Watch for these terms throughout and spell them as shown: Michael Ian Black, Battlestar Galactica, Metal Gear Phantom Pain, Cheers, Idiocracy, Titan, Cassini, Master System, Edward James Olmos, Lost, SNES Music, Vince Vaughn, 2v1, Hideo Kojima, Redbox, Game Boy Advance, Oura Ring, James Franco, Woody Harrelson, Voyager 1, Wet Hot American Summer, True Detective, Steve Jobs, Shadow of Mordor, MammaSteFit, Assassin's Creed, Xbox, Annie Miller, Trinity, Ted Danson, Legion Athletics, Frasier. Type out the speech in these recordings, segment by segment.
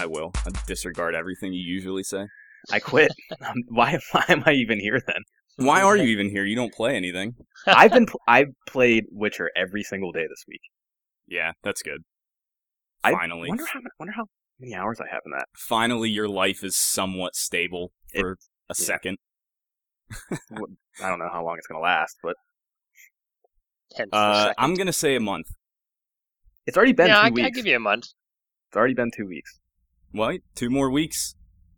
I will. I disregard everything you usually say. I quit. Why am I even here then? Why are you even here? You don't play anything. I've played Witcher every single day this week. Yeah, that's good. Finally. I wonder how many hours I have in that. Finally, your life is somewhat stable for a second. I don't know how long it's going to last, but... I'm going to say a month. It's already been 2 weeks. Yeah, I'll give you a month. It's already been 2 weeks. What? 2 more weeks?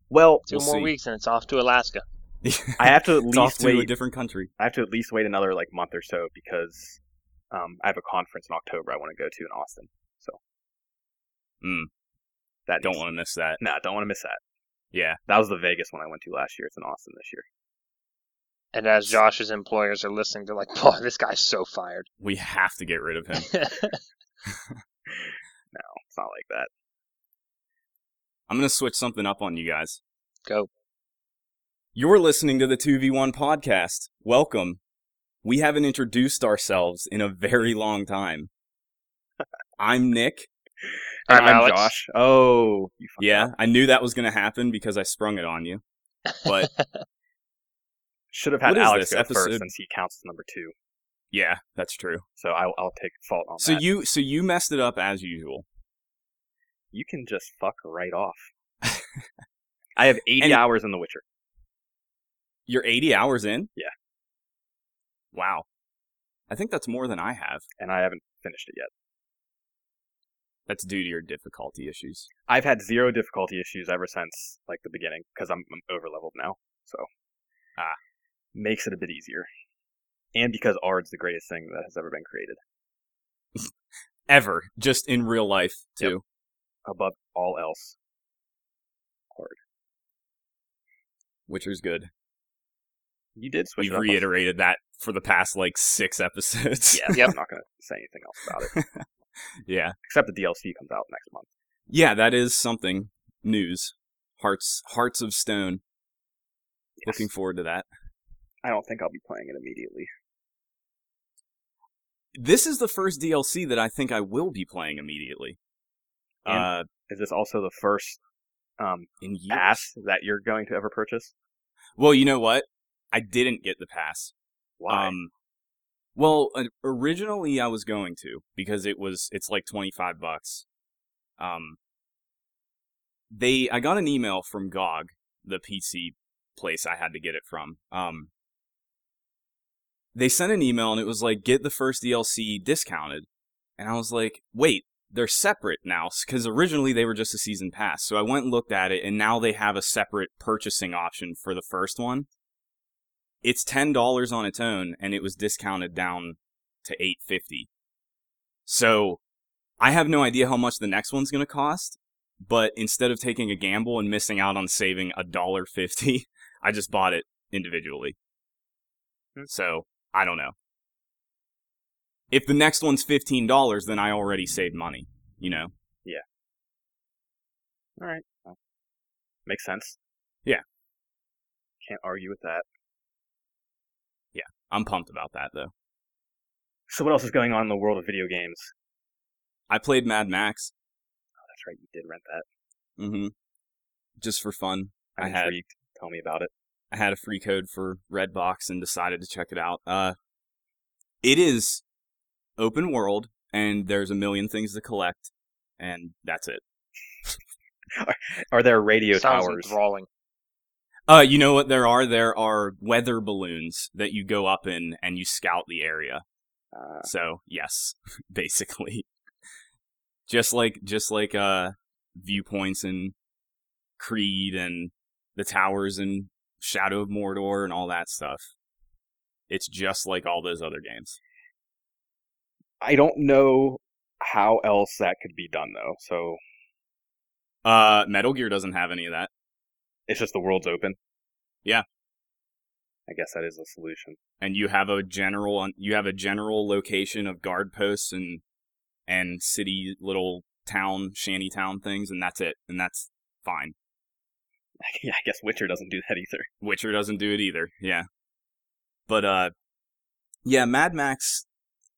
Well, we'll see. And it's off to Alaska. I have to at least to a different country. I have to at least wait another month or so because I have a conference in October I want to go to in Austin. So, don't want to miss that. No, don't want to miss that. Yeah, that was the Vegas one I went to last year. It's in Austin this year. And as Josh's employers are listening, they're like, "Oh, this guy's so fired. We have to get rid of him." No, it's not like that. I'm going to switch something up on you guys. Go. You're listening to the 2v1 podcast. Welcome. We haven't introduced ourselves in a very long time. I'm Nick. And I'm Josh. Oh. Yeah, I knew that was going to happen because I sprung it on you. But should have had Alex go first since he counts as number 2. Yeah, that's true. So I'll take fault on that. So you messed it up as usual. You can just fuck right off. I have 80 hours in The Witcher. You're 80 hours in? Yeah. Wow. I think that's more than I have. And I haven't finished it yet. That's due to your difficulty issues. I've had 0 difficulty issues ever since the beginning, because I'm over-leveled now. So, makes it a bit easier. And because Ard's the greatest thing that has ever been created. Ever. Just in real life, too. Yep. Above all else. Hard. Witcher's good. You did switch it up. We've reiterated that for the past, 6 episodes. Yeah, I'm not going to say anything else about it. Yeah. Except the DLC comes out next month. Yeah, that is something. News. Hearts of Stone. Yes. Looking forward to that. I don't think I'll be playing it immediately. This is the first DLC that I think I will be playing immediately. Is this also the first pass that you're going to ever purchase? Well, you know what? I didn't get the pass. Why? Well, originally I was going to because it's $25. I got an email from GOG, the PC place I had to get it from. They sent an email and it was get the first DLC discounted, and I was like, wait. They're separate now, because originally they were just a season pass. So I went and looked at it, and now they have a separate purchasing option for the first one. It's $10 on its own, and it was discounted down to $8.50. So I have no idea how much the next one's going to cost, but instead of taking a gamble and missing out on saving $1.50, I just bought it individually. So I don't know. If the next one's $15, then I already saved money, you know? Yeah. All right. Well, makes sense. Yeah. Can't argue with that. Yeah. I'm pumped about that, though. So what else is going on in the world of video games? I played Mad Max. Oh, that's right. You did rent that. Mm-hmm. Just for fun. I'm intrigued. Tell me about it. I had a free code for Redbox and decided to check it out. It is open world, and there's a million things to collect, and that's it. Are there radio towers? Enthralling. You know what there are? There are weather balloons that you go up in, and you scout the area. So, yes, basically. Just like viewpoints in Creed, and the towers in Shadow of Mordor, and all that stuff. It's just like all those other games. I don't know how else that could be done, though, so... Metal Gear doesn't have any of that. It's just the world's open? Yeah. I guess that is the solution. And you have a general location of guard posts and city, little town, shanty town things, and that's it. And that's fine. I guess Witcher doesn't do that either. Witcher doesn't do it either, yeah. But, yeah, Mad Max...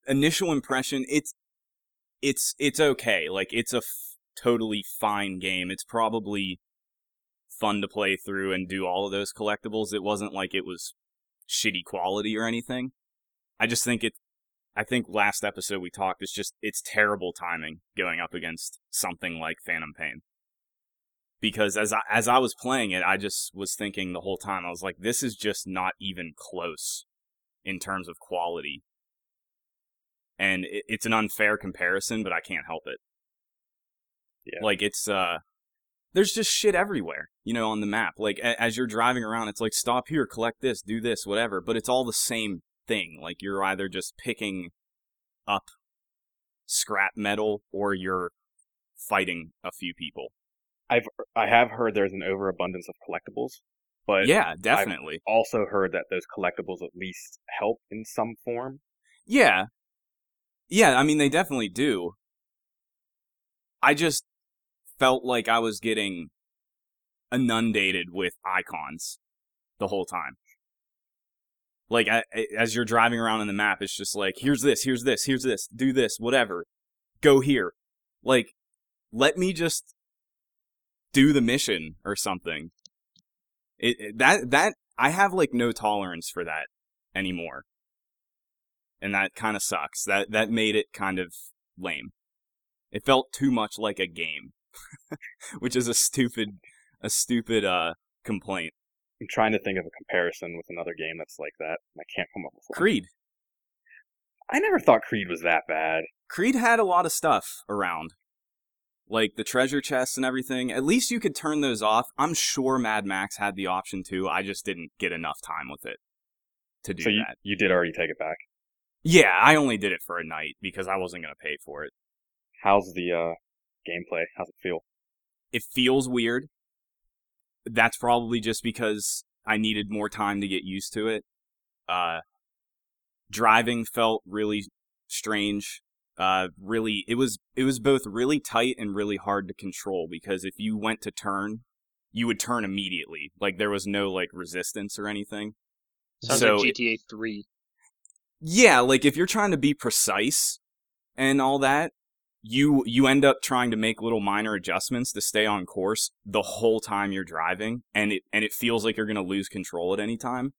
Initial impression, it's okay. Like, it's a totally fine game. It's probably fun to play through and do all of those collectibles. It wasn't like it was shitty quality or anything. I just think it. I think last episode we talked, it's terrible timing going up against something like Phantom Pain. Because as I was playing it, I just was thinking the whole time, I was like, this is just not even close in terms of quality. And it's an unfair comparison, but I can't help it. Yeah. Like, it's, there's just shit everywhere, you know, on the map. Like, as you're driving around, it's like, stop here, collect this, do this, whatever. But it's all the same thing. Like, you're either just picking up scrap metal or you're fighting a few people. I have heard there's an overabundance of collectibles, but yeah, definitely. I've also heard that those collectibles at least help in some form. Yeah, I mean, they definitely do. I just felt like I was getting inundated with icons the whole time. Like, as you're driving around on the map, it's just like, here's this, do this, whatever, go here. Like, let me just do the mission or something. I have, like, no tolerance for that anymore. And that kind of sucks. That made it kind of lame. It felt too much like a game, which is a stupid complaint. I'm trying to think of a comparison with another game that's like that. I can't come up with one. Creed. I never thought Creed was that bad. Creed had a lot of stuff around, like the treasure chests and everything. At least you could turn those off. I'm sure Mad Max had the option too. I just didn't get enough time with it to do that. So you did already take it back. Yeah, I only did it for a night because I wasn't going to pay for it. How's the gameplay? How's it feel? It feels weird. That's probably just because I needed more time to get used to it. Driving felt really strange. It was both really tight and really hard to control, because if you went to turn, you would turn immediately. Like, there was no, like, resistance or anything. Sounds like GTA 3. Yeah, like, if you're trying to be precise and all that, you end up trying to make little minor adjustments to stay on course the whole time you're driving, and it feels like you're going to lose control at any time.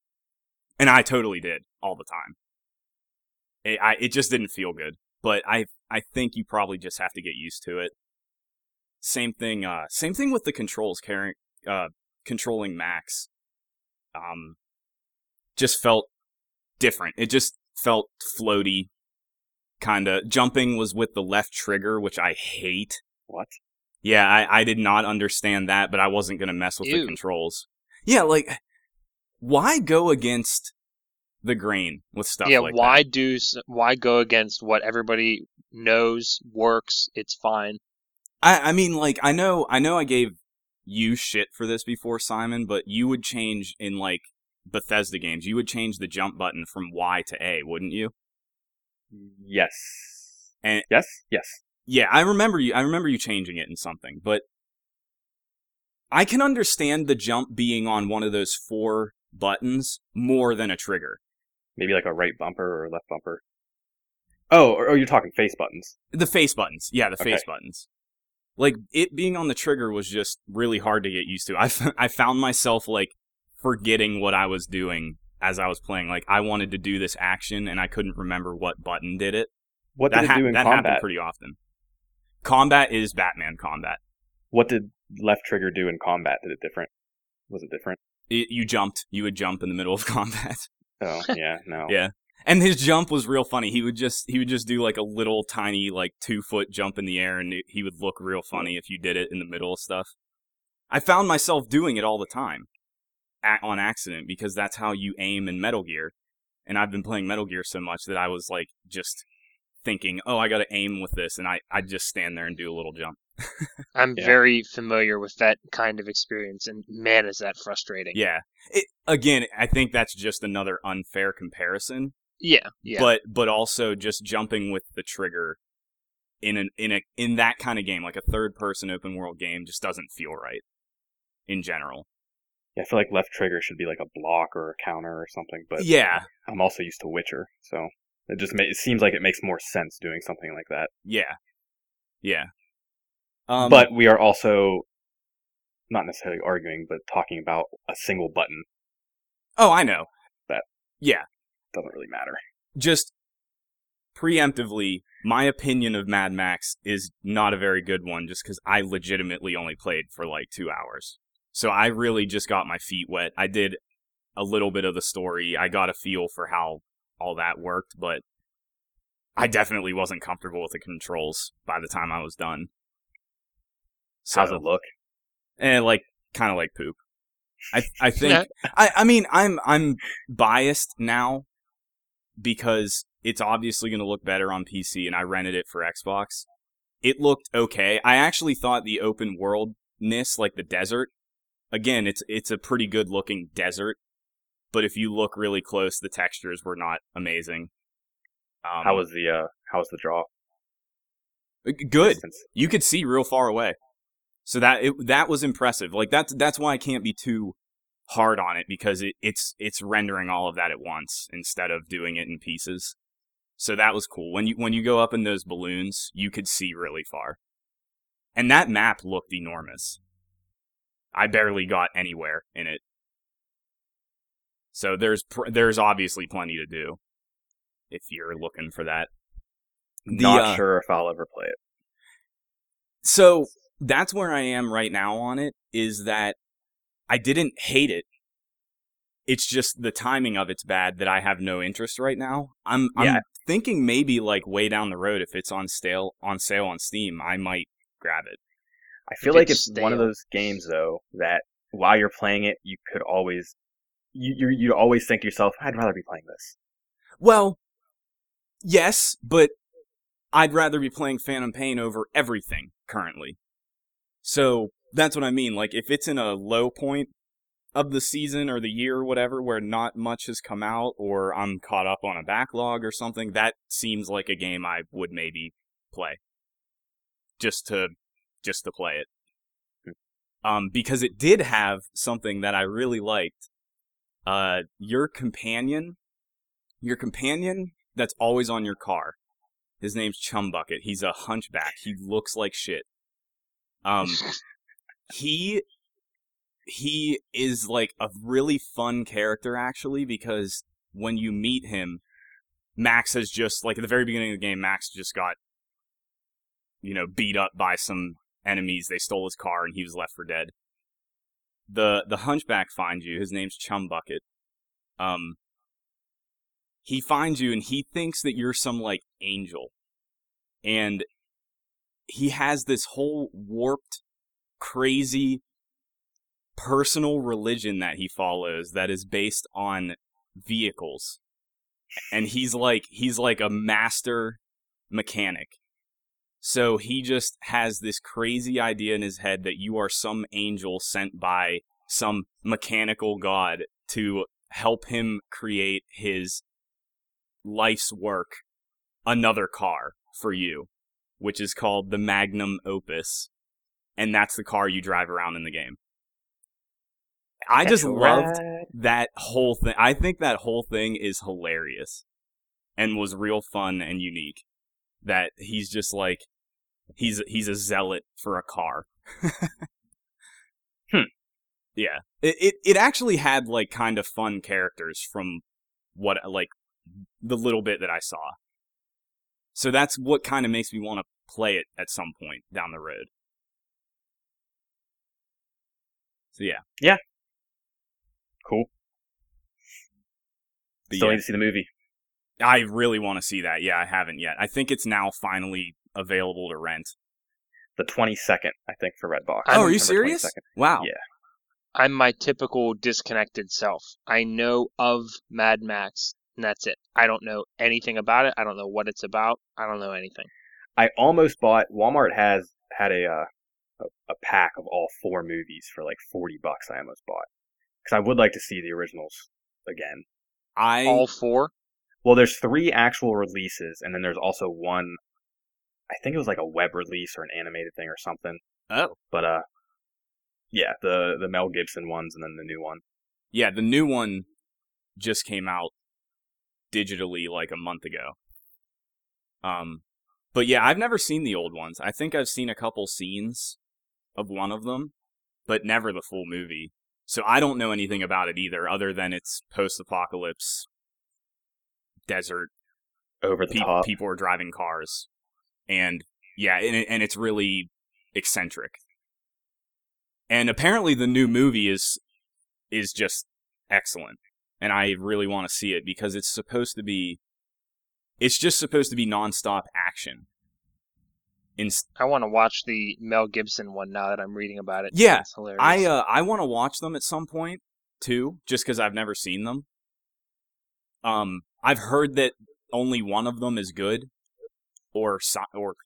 And I totally did, all the time. It just didn't feel good, but I think you probably just have to get used to it. Same thing with the controls, controlling Max. Just felt different. It just felt floaty, kind of. Jumping was with the left trigger, which I hate. What? Yeah, I did not understand that, but I wasn't going to mess with the controls. Yeah, like, why go against the grain with stuff like that? Yeah, why go against what everybody knows works? It's fine. I mean, like, I know I gave you shit for this before, Simon, but you would change in, like, Bethesda games, you would change the jump button from Y to A, wouldn't you? Yes. And yes. Yeah, I remember you changing it in something, but I can understand the jump being on one of those four buttons more than a trigger. Maybe like a right bumper or a left bumper. Oh, or you're talking face buttons. The face buttons. Yeah, the face buttons. Like, it being on the trigger was just really hard to get used to. I found myself, like, forgetting what I was doing as I was playing. Like, I wanted to do this action, and I couldn't remember what button did it. What did it do in combat? That happened pretty often. Combat is Batman combat. What did left trigger do in combat? Was it different? You jumped. You would jump in the middle of combat. Oh, yeah, no. Yeah. And his jump was real funny. He would just do, like, a little tiny, like, 2-foot jump in the air, and he would look real funny if you did it in the middle of stuff. I found myself doing it all the time. On accident, because that's how you aim in Metal Gear, and I've been playing Metal Gear so much that I was, like, just thinking, oh, I gotta aim with this, and I'd just stand there and do a little jump. I'm very familiar with that kind of experience, and man, is that frustrating. Yeah. Again, I think that's just another unfair comparison. Yeah. But also just jumping with the trigger in that kind of game, like a third-person open-world game, just doesn't feel right in general. Yeah, I feel like left trigger should be like a block or a counter or something, but yeah. I'm also used to Witcher, so it seems like it makes more sense doing something like that. Yeah. But we are also not necessarily arguing, but talking about a single button. Oh, I know. That doesn't really matter. Just preemptively, my opinion of Mad Max is not a very good one, just because I legitimately only played for like 2 hours. So I really just got my feet wet. I did a little bit of the story. I got a feel for how all that worked, but I definitely wasn't comfortable with the controls by the time I was done. So, how's it look? And like, kind of like poop. I think. Yeah. I mean, I'm biased now because it's obviously going to look better on PC, and I rented it for Xbox. It looked okay. I actually thought the open worldness, like the desert. Again, it's a pretty good looking desert, but if you look really close, the textures were not amazing. How was the draw? Good. You could see real far away. So that was impressive. Like that's why I can't be too hard on it, because it's rendering all of that at once instead of doing it in pieces. So that was cool. When you go up in those balloons, you could see really far. And that map looked enormous. I barely got anywhere in it. So there's obviously plenty to do if you're looking for that. Not sure if I'll ever play it. So that's where I am right now on it, is that I didn't hate it. It's just the timing of it's bad that I have no interest right now. I'm thinking maybe like way down the road, if it's on sale on Steam, I might grab it. I feel like it's one of those games though that while you're playing it, you could always you always think to yourself, I'd rather be playing this. Well, yes, but I'd rather be playing Phantom Pain over everything currently. So that's what I mean. Like, if it's in a low point of the season or the year or whatever where not much has come out, or I'm caught up on a backlog or something, that seems like a game I would maybe play just to play it. Because it did have something that I really liked. Your companion that's always on your car. His name's Chumbucket. He's a hunchback. He looks like shit. He is like a really fun character, actually, because when you meet him, Max has just, like, at the very beginning of the game, Max just got, beat up by some enemies. They stole his car and he was left for dead. The hunchback finds you. His name's Chumbucket. He finds you and he thinks that you're some, like, angel. And he has this whole warped, crazy, personal religion that he follows that is based on vehicles. And he's like a master mechanic. So he just has this crazy idea in his head that you are some angel sent by some mechanical god to help him create his life's work, another car for you, which is called the Magnum Opus, and that's the car you drive around in the game. I just loved that whole thing. I think that whole thing is hilarious and was real fun and unique, that he's just like, he's a zealot for a car. Yeah. It actually had, like, kind of fun characters from what, like, the little bit that I saw. So that's what kind of makes me want to play it at some point down the road. So yeah. Yeah. Cool. Still need to see the movie. I really want to see that. Yeah, I haven't yet. I think it's now finally available to rent. The 22nd, I think, for Redbox. Oh, are you serious? 22nd. Wow. Yeah. I'm my typical disconnected self. I know of Mad Max, and that's it. I don't know anything about it. I don't know what it's about. I don't know anything. I almost bought... Walmart had a pack of all four movies for like $40. I almost bought, because I would like to see the originals again. All four? Well, there's three actual releases, and then there's also one... I think it was like a web release or an animated thing or something. Oh. But, yeah, the Mel Gibson ones and then the new one. Yeah, the new one just came out digitally like a month ago. But yeah, I've never seen the old ones. I think I've seen a couple scenes of one of them, but never the full movie. So I don't know anything about it either, other than it's post-apocalypse, desert, over the top. People are driving cars. And yeah, and it's really eccentric. And apparently the new movie is just excellent. And I really want to see it because it's supposed to be... It's just supposed to be nonstop action. I want to watch the Mel Gibson one now that I'm reading about it. Yeah, it's hilarious. I want to watch them at some point, too, just because I've never seen them. I've heard that only one of them is good, or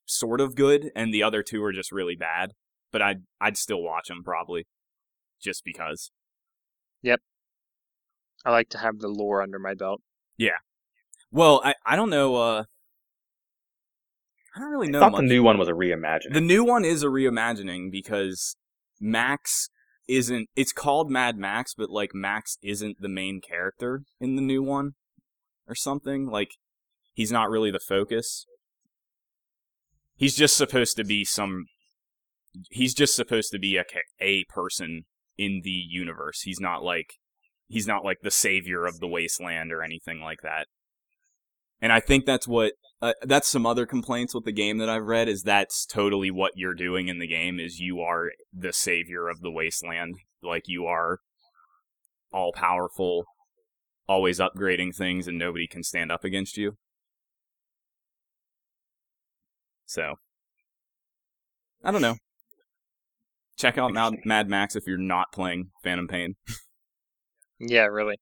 sort of good, and the other two are just really bad. But I'd still watch them, probably, just because. Yep. I like to have the lore under my belt. Yeah. Well, I don't know... I don't really know. I thought the new one was a reimagining. The new one is a reimagining because Max isn't... It's called Mad Max, but, like, Max isn't the main character in the new one or something. Like, he's not really the focus. He's just supposed to be some... He's just supposed to be a person in the universe. He's not like the savior of the wasteland or anything like that. And I think that's what... that's some other complaints with the game that I've read, is that's totally what you're doing in the game, is you are the savior of the wasteland. Like, you are all-powerful, always upgrading things, and nobody can stand up against you. So, I don't know. Check out Mad Max if you're not playing Phantom Pain. Yeah, really.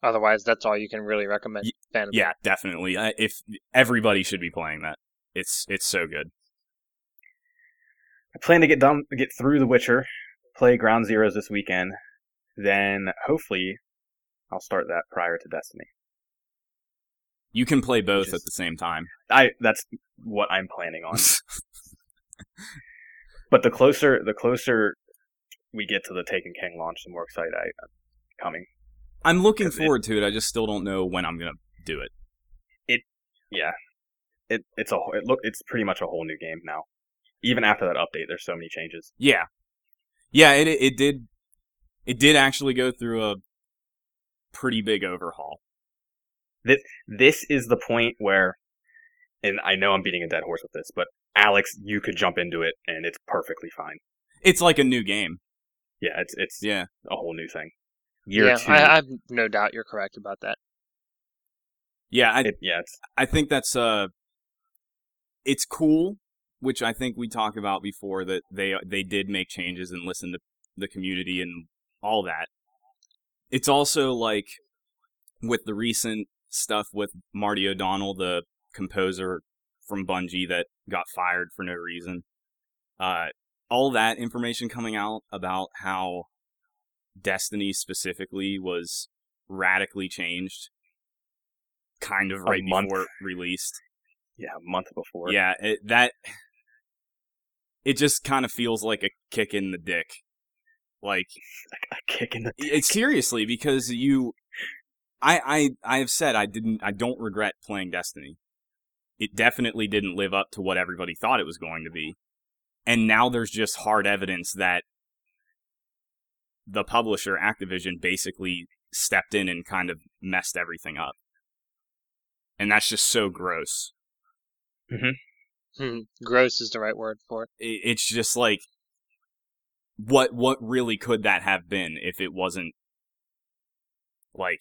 Otherwise, that's all you can really recommend. Phantom Pain. Yeah, definitely. If everybody should be playing that, it's so good. I plan to get through The Witcher, play Ground Zeroes this weekend, then hopefully I'll start that prior to Destiny. You can play both at the same time. That's what I'm planning on. But the closer we get to the Taken King launch, the more excited I'm coming. I'm looking forward to it. I just still don't know when I'm gonna do it. It's pretty much a whole new game now. Even after that update, there's so many changes. Yeah. It did actually go through a pretty big overhaul. This is the point where, and I know I'm beating a dead horse with this, but Alex, you could jump into it and it's perfectly fine. It's like a new game. Yeah, it's a whole new thing. Year two. I have no doubt you're correct about that. Yeah, I think that's it's cool, which I think we talked about before, that they did make changes and listen to the community and all that. It's also like with the recent stuff with Marty O'Donnell, the composer from Bungie that got fired for no reason. All that information coming out about how Destiny specifically was radically changed kind of before it released. Yeah, a month before. Yeah, it just kind of feels like a kick in the dick. Like a kick in the dick. It's seriously, because I have said I don't regret playing Destiny. It definitely didn't live up to what everybody thought it was going to be. And now there's just hard evidence that the publisher, Activision, basically stepped in and kind of messed everything up. And that's just so gross. Mm-hmm. Gross is the right word for it. It's just like, what really could that have been if it wasn't, like,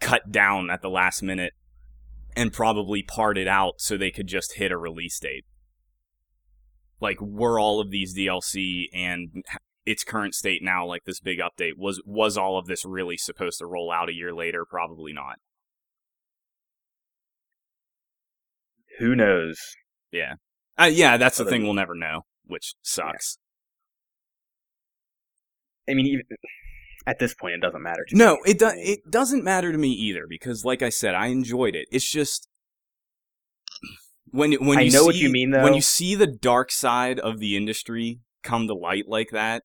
cut down at the last minute and probably parted out so they could just hit a release date? Like, were all of these DLC and its current state now, like this big update, was all of this really supposed to roll out a year later? Probably not. Who knows? Yeah. That's the thing we'll never know, which sucks. Yeah. I mean, even at this point, it doesn't matter to me. No, it doesn't matter to me either, because like I said, I enjoyed it. It's just... When I know what you mean, though. When you see the dark side of the industry come to light like that,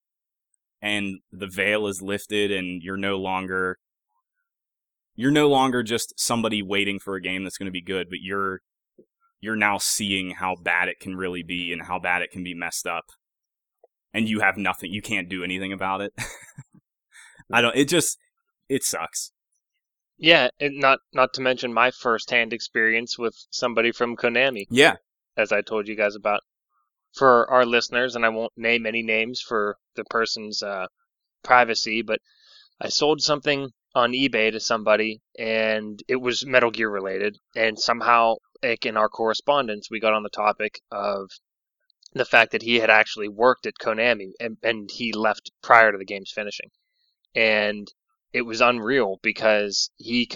and the veil is lifted, and you're no longer just somebody waiting for a game that's going to be good, but you're you're now seeing how bad it can really be and how bad it can be messed up. And you have nothing. You can't do anything about it. It sucks. Yeah, and not to mention my first-hand experience with somebody from Konami. Yeah. As I told you guys about. For our listeners, and I won't name any names for the person's privacy, but I sold something on eBay to somebody, and it was Metal Gear related, and somehow, like in our correspondence, we got on the topic of the fact that he had actually worked at Konami, and he left prior to the game's finishing. And it was unreal because he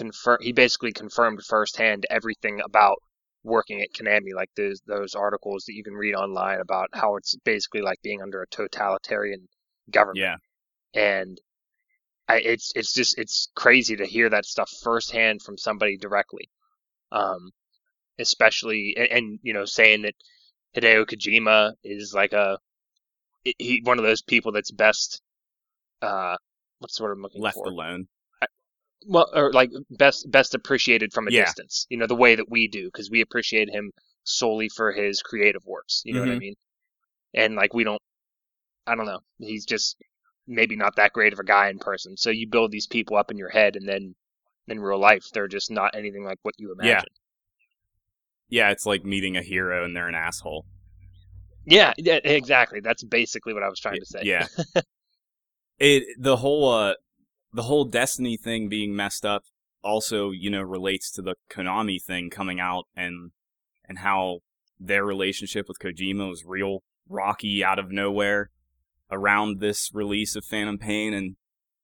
basically confirmed firsthand everything about working at Konami, like those articles that you can read online about how it's basically like being under a totalitarian government. Yeah. And it's crazy to hear that stuff firsthand from somebody directly, especially and you know, saying that Hideo Kojima is like one of those people that's best what's the word I'm looking for? Left alone. Well, or like best appreciated from a distance, you know, the way that we do, because we appreciate him solely for his creative works. You know what I mean? And like I don't know. He's just maybe not that great of a guy in person. So you build these people up in your head, and then in real life, they're just not anything like what you imagine. Yeah, it's like meeting a hero, and they're an asshole. Yeah, exactly. That's basically what I was trying to say. Yeah, the whole Destiny thing being messed up also, you know, relates to the Konami thing coming out and how their relationship with Kojima was real rocky out of nowhere around this release of Phantom Pain.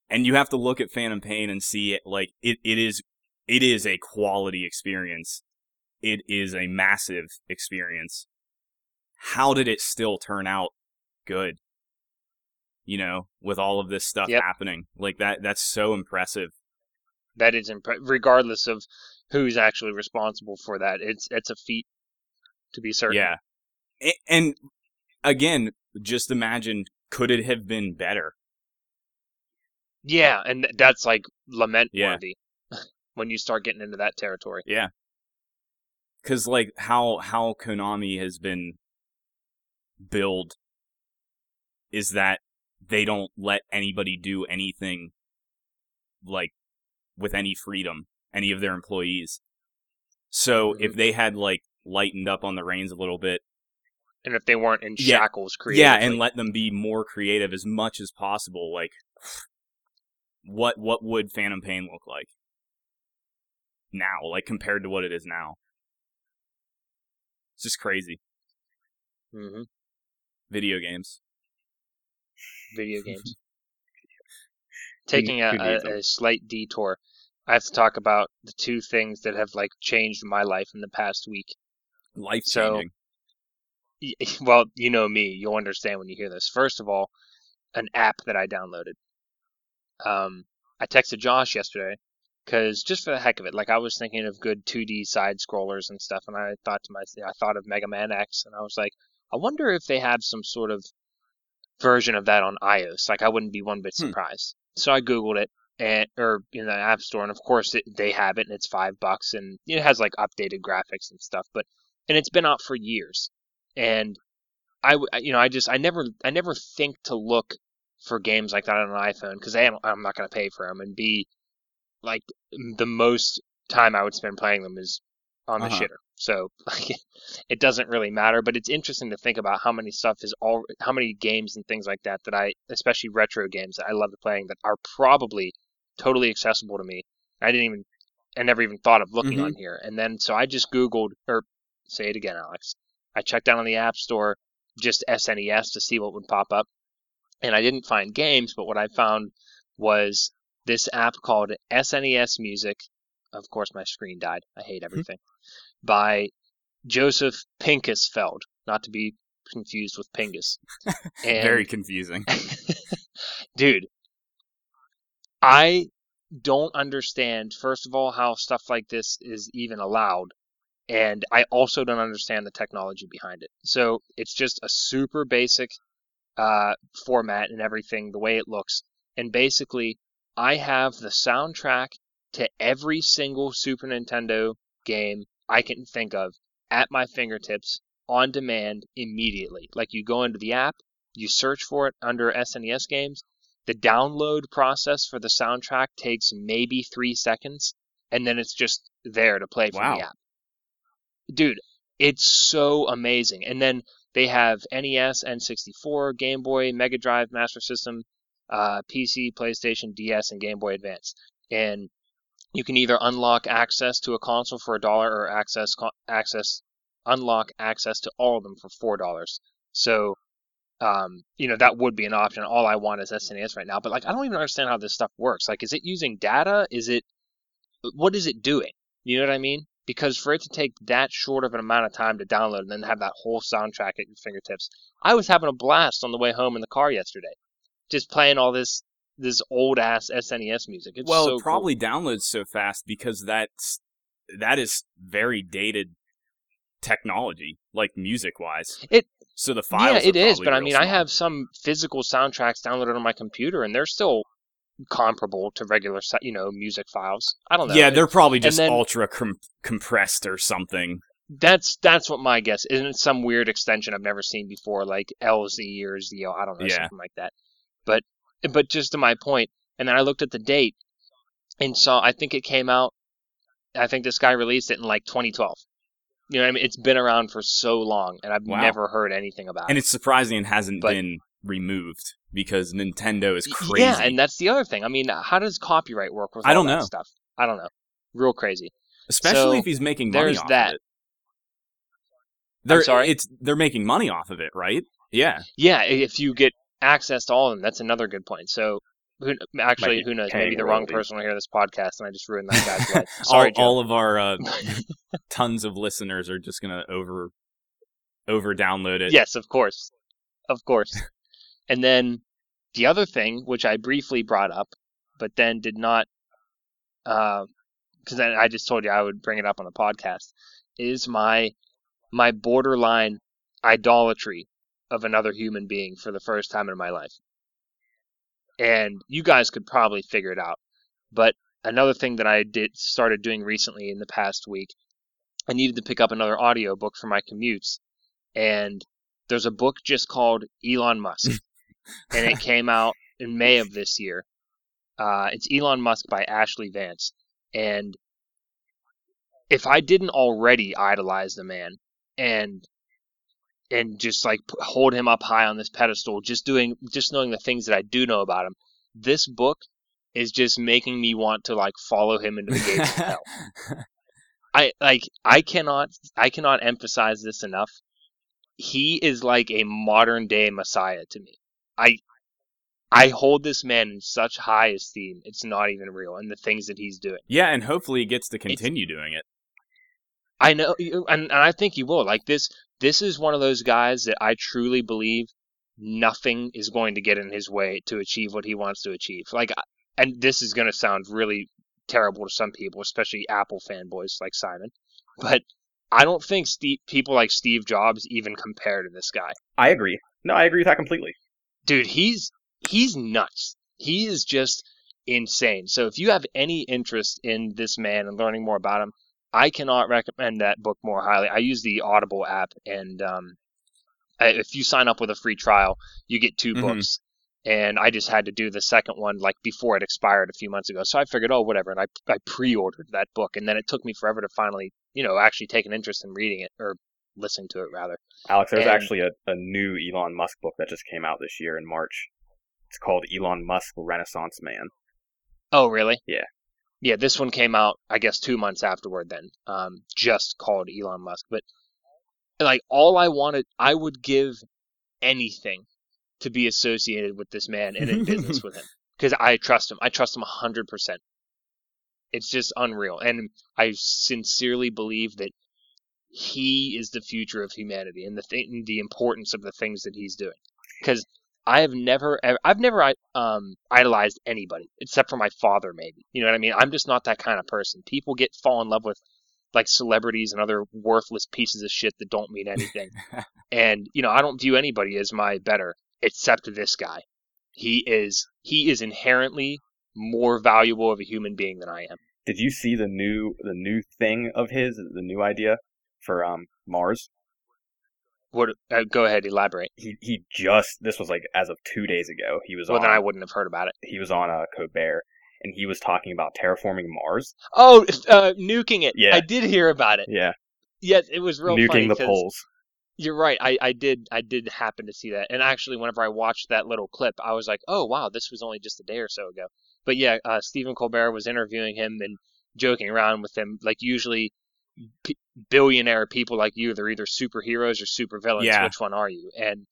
And you have to look at Phantom Pain and see it like it is a quality experience. It is a massive experience. How did it still turn out good? You know, with all of this stuff happening, like that's so impressive. That is impressive, regardless of who's actually responsible for that. It's a feat to be certain. Yeah, and again, just imagine, could it have been better? Yeah, and that's like lament-worthy when you start getting into that territory. Yeah, because like how Konami has been billed is that they don't let anybody do anything, like, with any freedom, any of their employees. So if they had, like, lightened up on the reins a little bit... And if they weren't in shackles creatively. Yeah, and let them be more creative as much as possible, like, what would Phantom Pain look like now, like, compared to what it is now? It's just crazy. Mm-hmm. Video games. Taking a slight detour, I have to talk about the two things that have like changed my life in the past week. Life changing. So, well, you know me. You'll understand when you hear this. First of all, an app that I downloaded. I texted Josh yesterday because just for the heck of it, like I was thinking of good 2D side scrollers and stuff, and I thought of Mega Man X, and I was like, I wonder if they have some sort of version of that on iOS. Like I wouldn't be one bit surprised. So I googled it or in the App Store, and of course they have it, and it's $5, and it has like updated graphics and stuff. But and it's been out for years, and I never think to look for games like that on an iPhone because A, I'm not going to pay for them, and B, like the most time I would spend playing them is on the shitter. So like, it doesn't really matter, but it's interesting to think about how many games and things like that especially retro games that I love playing that are probably totally accessible to me. I never even thought of looking on here. And then, so I just Googled, or say it again, Alex. I checked out on the App Store, just SNES to see what would pop up. And I didn't find games, but what I found was this app called SNES Music. Of course, my screen died. I hate everything. By Joseph Pinkesfeld, not to be confused with Pingus. Very confusing. Dude, I don't understand, first of all, how stuff like this is even allowed, and I also don't understand the technology behind it. So it's just a super basic format and everything, the way it looks. And basically, I have the soundtrack to every single Super Nintendo game I can think of at my fingertips on demand immediately. Like, you go into the app, you search for it under SNES games. The download process for the soundtrack takes maybe 3 seconds, and then it's just there to play from the app. Dude, it's so amazing. And then they have NES, N64, Game Boy, Mega Drive, Master System, PC, PlayStation, DS, and Game Boy Advance. And you can either unlock access to a console for $1 or unlock access to all of them for $4. So, that would be an option. All I want is SNES right now. But, like, I don't even understand how this stuff works. Like, is it using data? What is it doing? You know what I mean? Because for it to take that short of an amount of time to download and then have that whole soundtrack at your fingertips. I was having a blast on the way home in the car yesterday, just playing all this old-ass SNES music. It's well, so it probably cool. Downloads so fast because that is very dated technology, like, music-wise. So the files are probably but I mean, small. I have some physical soundtracks downloaded on my computer, and they're still comparable to regular, music files. I don't know. Yeah, they're probably just ultra-compressed or something. That's what my guess is. And it's some weird extension I've never seen before, like LZ or ZO, I don't know, something like that. But just to my point, and then I looked at the date and saw, I think this guy released it in like 2012. You know what I mean? It's been around for so long, and I've never heard anything about it. And it's surprising it hasn't been removed, because Nintendo is crazy. Yeah, and that's the other thing. I mean, how does copyright work with all that stuff? I don't know. Real crazy. Especially if he's making money off of it. I'm sorry? They're making money off of it, right? Yeah. Yeah, if you get access to all of them. That's another good point. So, who knows? Maybe the wrong person will hear this podcast, and I just ruined that guy's life. Sorry, all of our tons of listeners are just going to over download it. Yes, of course. And then the other thing, which I briefly brought up, but then did not, because then I just told you I would bring it up on the podcast, is my borderline idolatry of another human being for the first time in my life. And you guys could probably figure it out. But another thing that I started doing recently in the past week, I needed to pick up another audiobook for my commutes. And there's a book just called Elon Musk. And it came out in May of this year. It's Elon Musk by Ashley Vance. And if I didn't already idolize the man and just like hold him up high on this pedestal, just knowing the things that I do know about him, this book is just making me want to like follow him into the gates of hell. I cannot emphasize this enough. He is like a modern day messiah to me. I hold this man in such high esteem. It's not even real. And the things that he's doing. Yeah. And hopefully he gets to continue doing it. I know. And I think he will. Like this is one of those guys that I truly believe nothing is going to get in his way to achieve what he wants to achieve. Like, and this is going to sound really terrible to some people, especially Apple fanboys like Simon, but I don't think people like Steve Jobs even compare to this guy. I agree. No, I agree with that completely. Dude, he's nuts. He is just insane. So if you have any interest in this man and learning more about him, I cannot recommend that book more highly. I use the Audible app, and if you sign up with a free trial, you get 2 books. And I just had to do the second one like before it expired a few months ago. So I figured, oh, whatever. And I pre-ordered that book, and then it took me forever to finally, actually take an interest in reading it, or listening to it, rather. Alex, there's actually a new Elon Musk book that just came out this year in March. It's called Elon Musk, Renaissance Man. Oh, really? Yeah. Yeah, this one came out, I guess, 2 months afterward then, just called Elon Musk. But, like, I would give anything to be associated with this man and in business with him. Because I trust him. I trust him 100%. It's just unreal. And I sincerely believe that he is the future of humanity and the importance of the things that he's doing. Because I've never idolized anybody except for my father, maybe. You know what I mean? I'm just not that kind of person. People fall in love with like celebrities and other worthless pieces of shit that don't mean anything. And, I don't view anybody as my better except this guy. He is inherently more valuable of a human being than I am. Did you see the new thing of his, the new idea for Mars. What? Go ahead, elaborate. He just, this was like as of 2 days ago. He was. Well, on, then I wouldn't have heard about it. He was on Colbert, and he was talking about terraforming Mars. Oh, nuking it. Yeah. I did hear about it. Yeah. Yes, it was real nuking funny the poles. You're right. I did happen to see that. And actually, whenever I watched that little clip, I was like, oh, wow, this was only just a day or so ago. But yeah, Stephen Colbert was interviewing him and joking around with him. Like, usually billionaire people like you, they're either superheroes or supervillains. Yeah. Which one are you? And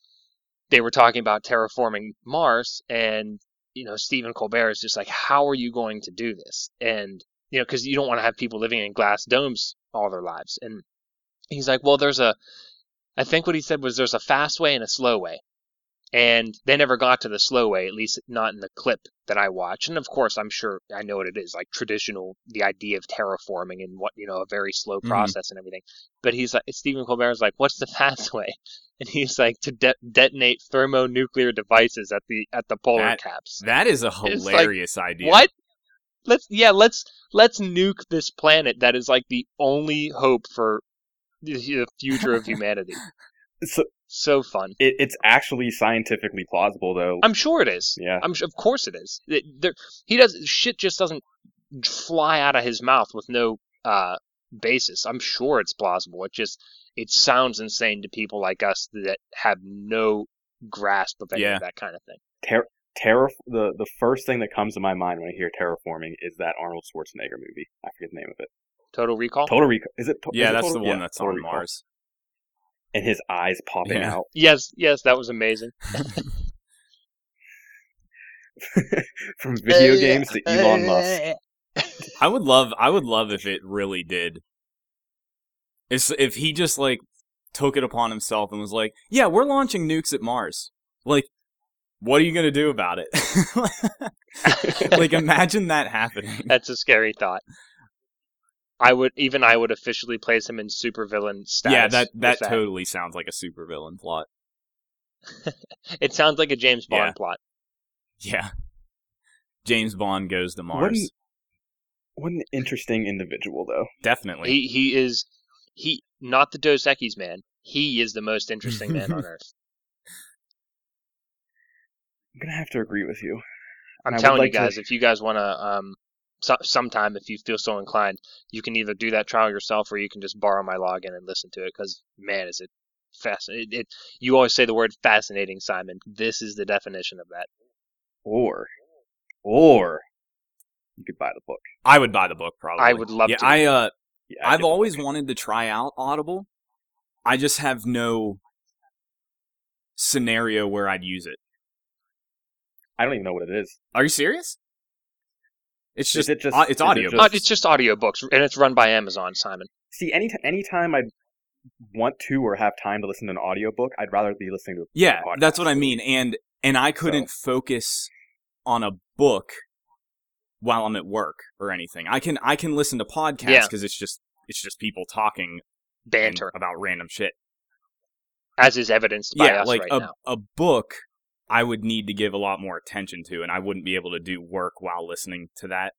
they were talking about terraforming Mars. And, you know, Stephen Colbert is just like, how are you going to do this? And, you know, because you don't want to have people living in glass domes all their lives. And he's like, well, there's a... I think what he said was there's a fast way and a slow way. And they never got to the slow way, at least not in the clip that I watched. And of course, I'm sure I know what it is, like traditional, the idea of terraforming and what, you know, a very slow process and everything. But he's like, Stephen Colbert's like, what's the fast way? And he's like, to detonate thermonuclear devices at the polar caps. That is a hilarious idea. What? Let's nuke this planet that is like the only hope for the future of humanity. So fun. It's actually scientifically plausible, though. I'm sure it is. Yeah. Of course it is. Shit just doesn't fly out of his mouth with no basis. I'm sure it's plausible. It sounds insane to people like us that have no grasp of any of that kind of thing. The first thing that comes to my mind when I hear terraforming is that Arnold Schwarzenegger movie. I forget the name of it. Total Recall? Total Recall. Is it? Yeah, that's the one that's on Mars. And his eyes popping out. Yes, that was amazing. From video games to Elon Musk. I would love if it really did. If he just like took it upon himself and was like, "Yeah, we're launching nukes at Mars." Like, what are you gonna do about it? Like, imagine that happening. That's a scary thought. I would officially place him in supervillain status. Yeah, that totally sounds like a supervillain plot. It sounds like a James Bond plot. Yeah. James Bond goes to Mars. What an interesting individual, though. Definitely. He is not the Dos Equis man. He is the most interesting man on Earth. I'm going to have to agree with you. I'm telling you guys, if you guys want to... sometime, if you feel so inclined, you can either do that trial yourself or you can just borrow my login and listen to it, because, man, is it fascinating. You always say the word fascinating, Simon. This is the definition of that. Or you could buy the book. I would buy the book, probably. I would love to. I've always wanted to try out Audible. I just have no scenario where I'd use it. I don't even know what it is. Are you serious? It's audio. It's just audiobooks, and it's run by Amazon, Simon. See, anytime I want to or have time to listen to an audiobook, I'd rather be listening to a podcast. Yeah, that's what I mean, and I couldn't focus on a book while I'm at work or anything. I can listen to podcasts because it's just people talking banter about random shit, as is evidenced by us like right now. A book I would need to give a lot more attention to, and I wouldn't be able to do work while listening to that.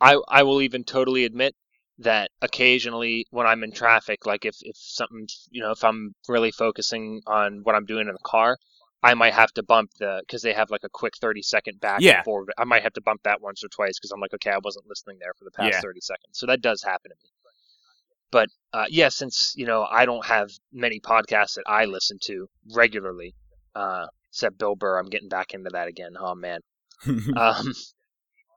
I will even totally admit that occasionally when I'm in traffic, like if something, you know, if I'm really focusing on what I'm doing in the car, I might have to bump because they have like a quick 30-second back and forward. I might have to bump that once or twice because I'm like, okay, I wasn't listening there for the past 30 seconds. So that does happen to me. But since, you know, I don't have many podcasts that I listen to regularly, except Bill Burr, I'm getting back into that again. Oh, man.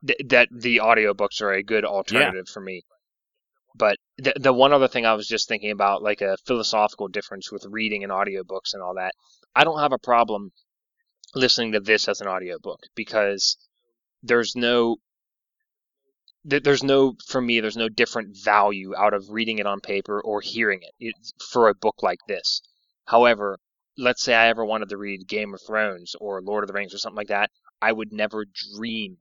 That the audiobooks are a good alternative for me. But the one other thing I was just thinking about, like a philosophical difference with reading and audiobooks and all that, I don't have a problem listening to this as an audiobook because there's no different value out of reading it on paper or hearing it for a book like this. However, let's say I ever wanted to read Game of Thrones or Lord of the Rings or something like that, I would never dream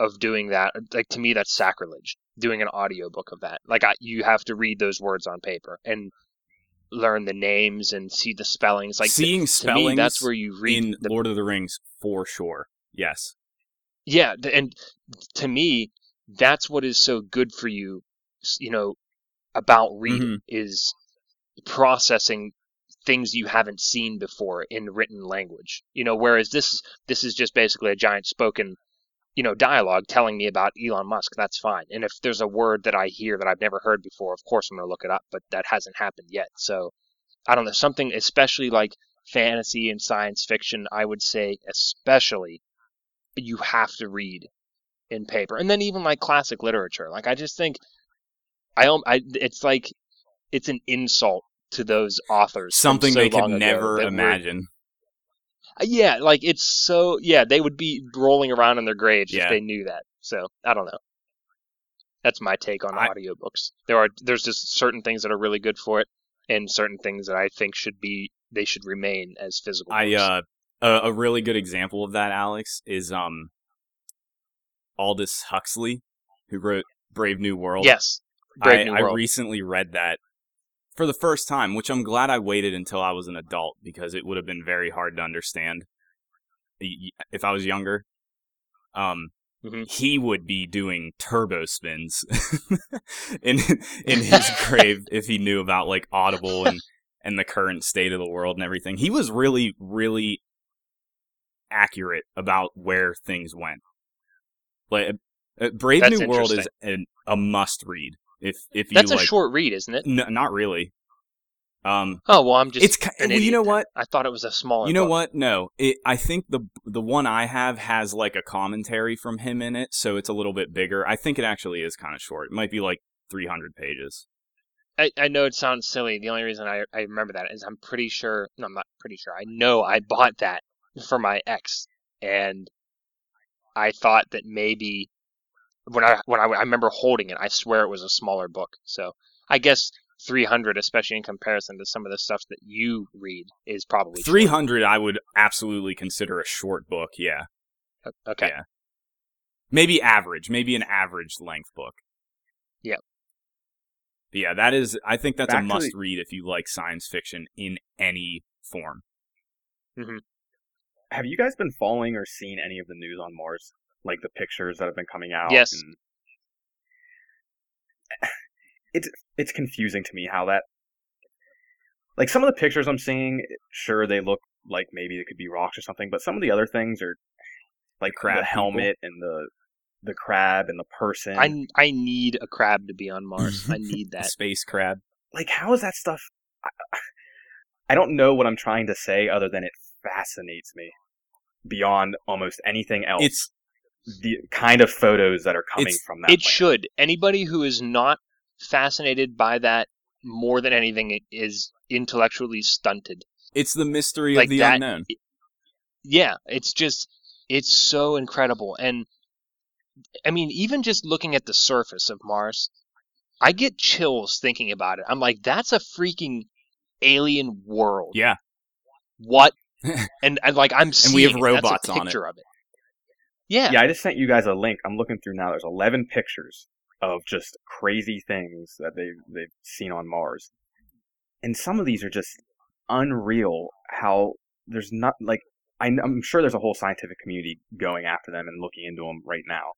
of doing that. Like, to me, that's sacrilege, doing an audiobook of that. Like, you have to read those words on paper and learn the names and see the spellings. Like, seeing spellings, to me, that's where you read in Lord of the Rings, for sure. Yes. Yeah, and to me, that's what is so good for you, you know, about reading is processing things you haven't seen before in written language, you know, whereas this is just basically a giant spoken, you know, dialogue telling me about Elon Musk. That's fine. And if there's a word that I hear that I've never heard before, of course I'm going to look it up, but that hasn't happened yet. So I don't know, something especially like fantasy and science fiction, I would say especially you have to read in paper. And then even like classic literature, like I just think it's like, it's an insult to those authors. Something they could never imagine. Yeah, like it's so, yeah, they would be rolling around in their graves if they knew that. So I don't know. That's my take on audiobooks. There's just certain things that are really good for it, and certain things that I think should remain as physical books. A really good example of that, Alex, is Aldous Huxley, who wrote Brave New World. Yes, Brave New World. I recently read that for the first time, which I'm glad I waited until I was an adult, because it would have been very hard to understand if I was younger. He would be doing turbo spins in his grave if he knew about like Audible and the current state of the world and everything. He was really, really accurate about where things went. Like Brave New World is a must read. If that's a short read, isn't it? No, not really. I'm just. You know what? I thought it was a smaller. You know book. What? No, I think the one I have has like a commentary from him in it, so it's a little bit bigger. I think it actually is kind of short. It might be like 300 pages. I know it sounds silly. The only reason I remember that is I'm not pretty sure. I know I bought that for my ex, and I thought that maybe. When I remember holding it, I swear it was a smaller book. So I guess 300, especially in comparison to some of the stuff that you read, is probably 300. Short. I would absolutely consider a short book. Yeah. Okay. Yeah. Maybe average. Maybe an average length book. Yeah. But yeah, that is. I think that's a must read if you like science fiction in any form. Mm-hmm. Have you guys been following or seen any of the news on Mars? Like the pictures that have been coming out. Yes. And it's confusing to me how that, like some of the pictures I'm seeing, sure they look like maybe it could be rocks or something, but some of the other things are like crab the helmet people. And the crab and the person. I need a crab to be on Mars. I need that. Space crab. Like how is that stuff? I don't know what I'm trying to say other than it fascinates me beyond almost anything else. It's the kind of photos that are coming from that. It should. Anybody who is not fascinated by that more than anything is intellectually stunted. It's the mystery of the unknown. Yeah, it's so incredible. And I mean, even just looking at the surface of Mars, I get chills thinking about it. I'm like, that's a freaking alien world. Yeah. What? and like, I'm seeing we have robots on it. That's a picture of it. Yeah. Yeah, I just sent you guys a link. I'm looking through now. There's 11 pictures of just crazy things that they've seen on Mars. And some of these are just unreal how there's not, like, I'm sure there's a whole scientific community going after them and looking into them right now.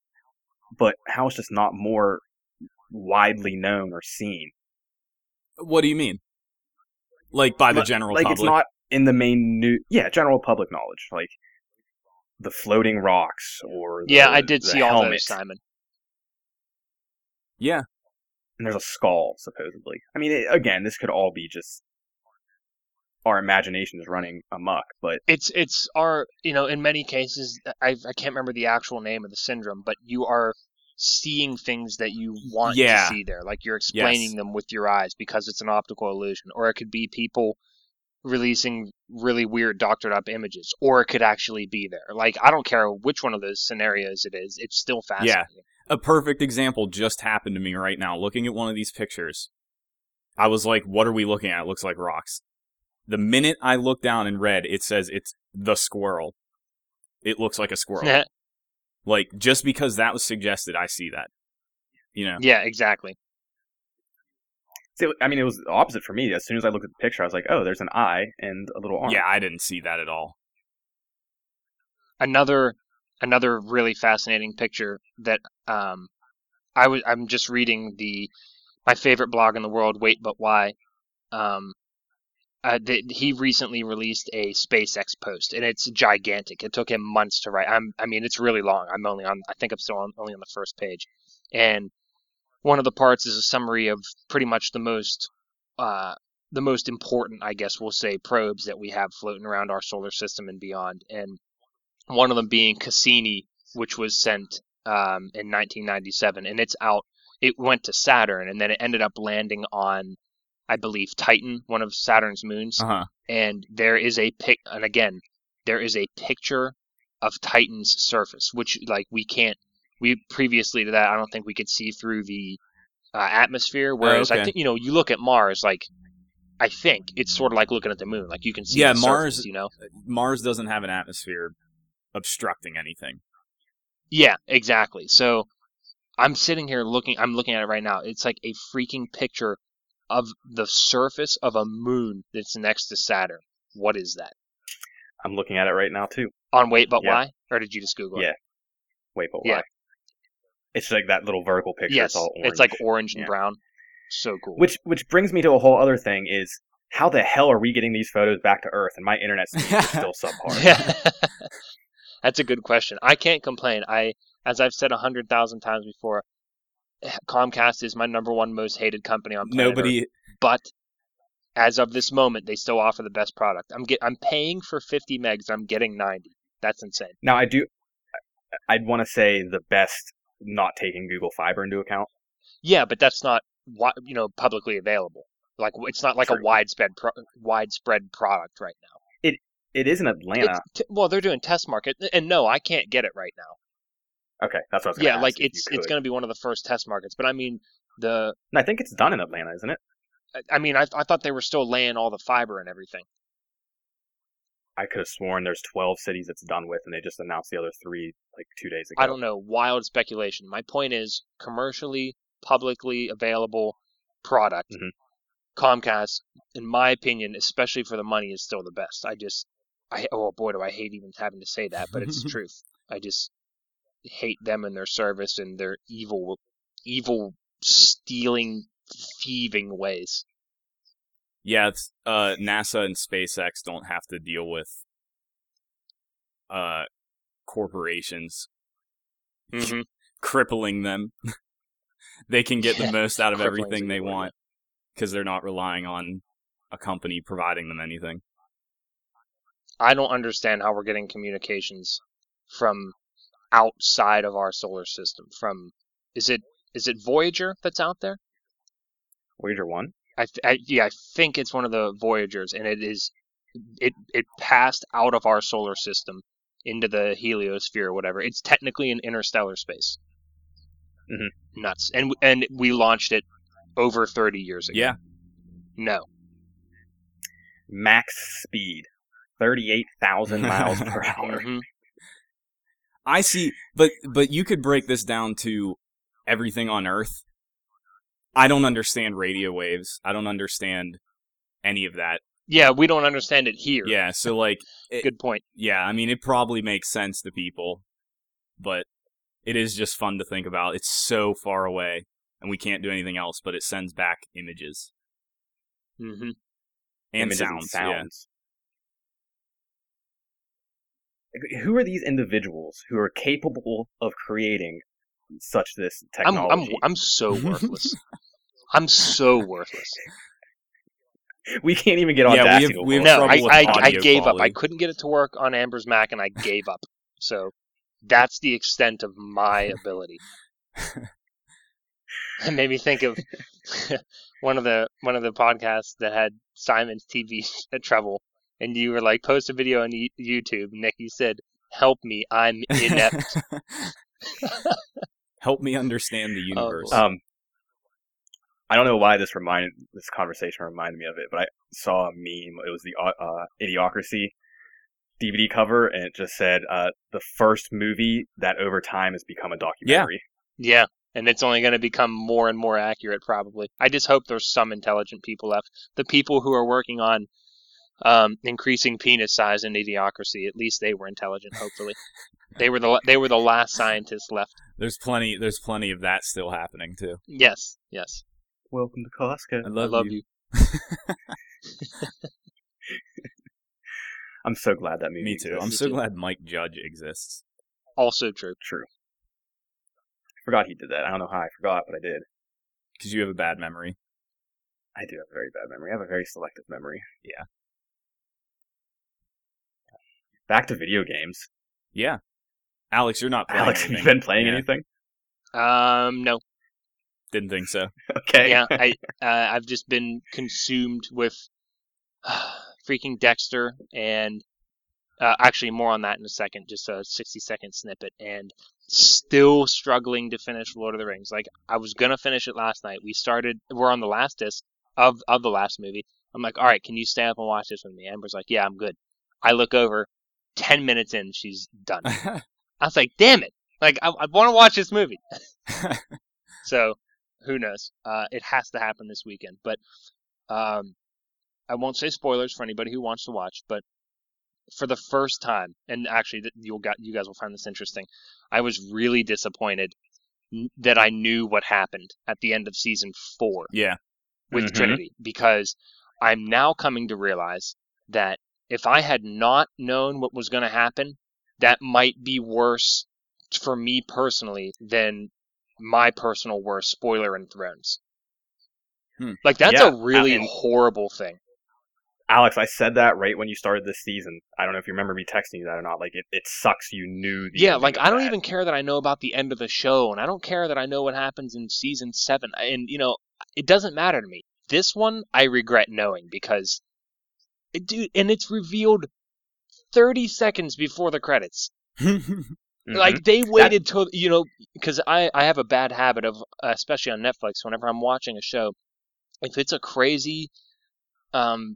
But how it's just not more widely known or seen. What do you mean? Like, by the general public? Like, it's not in the main news. Yeah, general public knowledge. Like, the floating rocks, or I did see helmet. All those, Simon. Yeah, and there's a skull supposedly. I mean, again, this could all be just our imaginations running amok, but it's our, you know, in many cases, I can't remember the actual name of the syndrome, but you are seeing things that you want to see there, like you're explaining them with your eyes because it's an optical illusion, or it could be people releasing really weird doctored up images, or it could actually be there. Like, I don't care which one of those scenarios it is, it's still fascinating. Yeah. A perfect example just happened to me right now. Looking at one of these pictures, I was like, what are we looking at? It looks like rocks. The minute I looked down and read, it says it's the squirrel. It looks like a squirrel. Like, just because that was suggested, I see that. You know? Yeah, exactly. I mean, it was the opposite for me. As soon as I looked at the picture, I was like, oh, there's an eye and a little arm. Yeah, I didn't see that at all. Another really fascinating picture that I'm just reading my favorite blog in the world, Wait But Why, He recently released a SpaceX post, and it's gigantic. It took him months to write. I mean, it's really long. I think I'm still only on the first page. And one of the parts is a summary of pretty much the most important, I guess we'll say, probes that we have floating around our solar system and beyond. And one of them being Cassini, which was sent in 1997, and it's out. It went to Saturn, and then it ended up landing on, I believe, Titan, one of Saturn's moons. Uh-huh. And there is a picture of Titan's surface, which previously to that, I don't think we could see through the atmosphere. Whereas I think, you look at Mars, I think it's sort of like looking at the moon. Like you can see the Mars surface, Mars doesn't have an atmosphere obstructing anything. Yeah, exactly. So I'm sitting here looking at it right now. It's like a freaking picture of the surface of a moon that's next to Saturn. What is that? I'm looking at it right now, too. On Wait But Why? Or did you just Google it? Yeah. Wait But Why. It's like that little vertical picture. Yes, it's all orange. It's like orange and brown. So cool. Which brings me to a whole other thing is, how the hell are we getting these photos back to Earth? And my internet speed is still subpar. Yeah. That's a good question. I can't complain. As I've said 100,000 times before, Comcast is my number one most hated company on planet Earth. But as of this moment, they still offer the best product. I'm paying for 50 megs. I'm getting 90. That's insane. Now I'd want to say the best, not taking Google Fiber into account. Yeah, but that's not publicly available. Like it's not like True. A widespread product right now. It is in Atlanta. Well, they're doing test market, and no, I can't get it right now. Okay, that's what I was going to ask. Yeah, like it's going to be one of the first test markets, but I mean the. I think it's done in Atlanta, isn't it? I mean, I thought they were still laying all the fiber and everything. I could have sworn there's 12 cities it's done with, and they just announced the other 3 2 days ago. I don't know. Wild speculation. My point is, commercially, publicly available product. Mm-hmm. Comcast, in my opinion, especially for the money, is still the best. Oh boy, do I hate even having to say that, but it's the truth. I just hate them and their service and their evil, stealing, thieving ways. Yeah, it's, NASA and SpaceX don't have to deal with corporations crippling them. They can get the most out of everything they want because they're not relying on a company providing them anything. I don't understand how we're getting communications from outside of our solar system. Is it Voyager that's out there? Voyager 1? I think it's one of the Voyagers, and it passed out of our solar system into the heliosphere or whatever. It's technically in interstellar space. Mm-hmm. Nuts. And we launched it over 30 years ago. Yeah. No. Max speed, 38,000 miles per hour. Mm-hmm. I see, but you could break this down to everything on Earth. I don't understand radio waves. I don't understand any of that. Yeah, we don't understand it here. Yeah, so good point. Yeah, I mean, it probably makes sense to people, but it is just fun to think about. It's so far away, and we can't do anything else, but it sends back images. Mm-hmm. And sounds. Yeah. Who are these individuals who are capable of creating such this technology? I'm so worthless. I'm so worthless. We can't even get Audacity. Yeah, I gave up. I couldn't get it to work on Amber's Mac, and I gave up. So that's the extent of my ability. It made me think of one of the podcasts that had Simon's TV trouble, and you were like, post a video on YouTube. Nick, you said, "Help me, I'm inept." Help me understand the universe. I don't know why this conversation reminded me of it, but I saw a meme. It was the Idiocracy DVD cover, and it just said, the first movie that over time has become a documentary. Yeah, and it's only going to become more and more accurate, probably. I just hope there's some intelligent people left. The people who are working on increasing penis size in Idiocracy, at least they were intelligent, hopefully. They were the last scientists left. There's plenty of that still happening too. Yes. Welcome to Costco. I love you. I'm so glad that movie exists. Me too. I'm so glad Mike Judge exists. Also true. True. I forgot he did that. I don't know how I forgot, but I did. Because you have a bad memory. I do have a very bad memory. I have a very selective memory. Yeah. Back to video games. Yeah. Alex, you're not playing anything. Have you been playing anything? No. Didn't think so. Okay. Yeah, I've just been consumed with freaking Dexter, and actually more on that in a second, just a 60-second snippet, and still struggling to finish Lord of the Rings. Like, I was going to finish it last night. We're on the last disc of the last movie. I'm like, all right, can you stay up and watch this with me? Amber's like, yeah, I'm good. I look over, 10 minutes in, she's done. I was like, damn it. Like, I want to watch this movie. So, who knows? It has to happen this weekend. But I won't say spoilers for anybody who wants to watch, but for the first time, and actually you guys will find this interesting, I was really disappointed that I knew what happened at the end of season 4 with Trinity, because I'm now coming to realize that if I had not known what was going to happen, that might be worse for me personally than my personal worst spoiler in Thrones. Like, that's a really horrible thing. Alex, I said that right when you started this season. I don't know if you remember me texting you that or not. Like, it sucks you knew the ending. Like, I don't even care that I know about the end of the show, and I don't care that I know what happens in season 7. And, you know, it doesn't matter to me. This one, I regret knowing, because... Dude, and it's revealed 30 seconds before the credits. Like, they waited till, you know, because I have a bad habit of, especially on Netflix, whenever I'm watching a show, if it's a crazy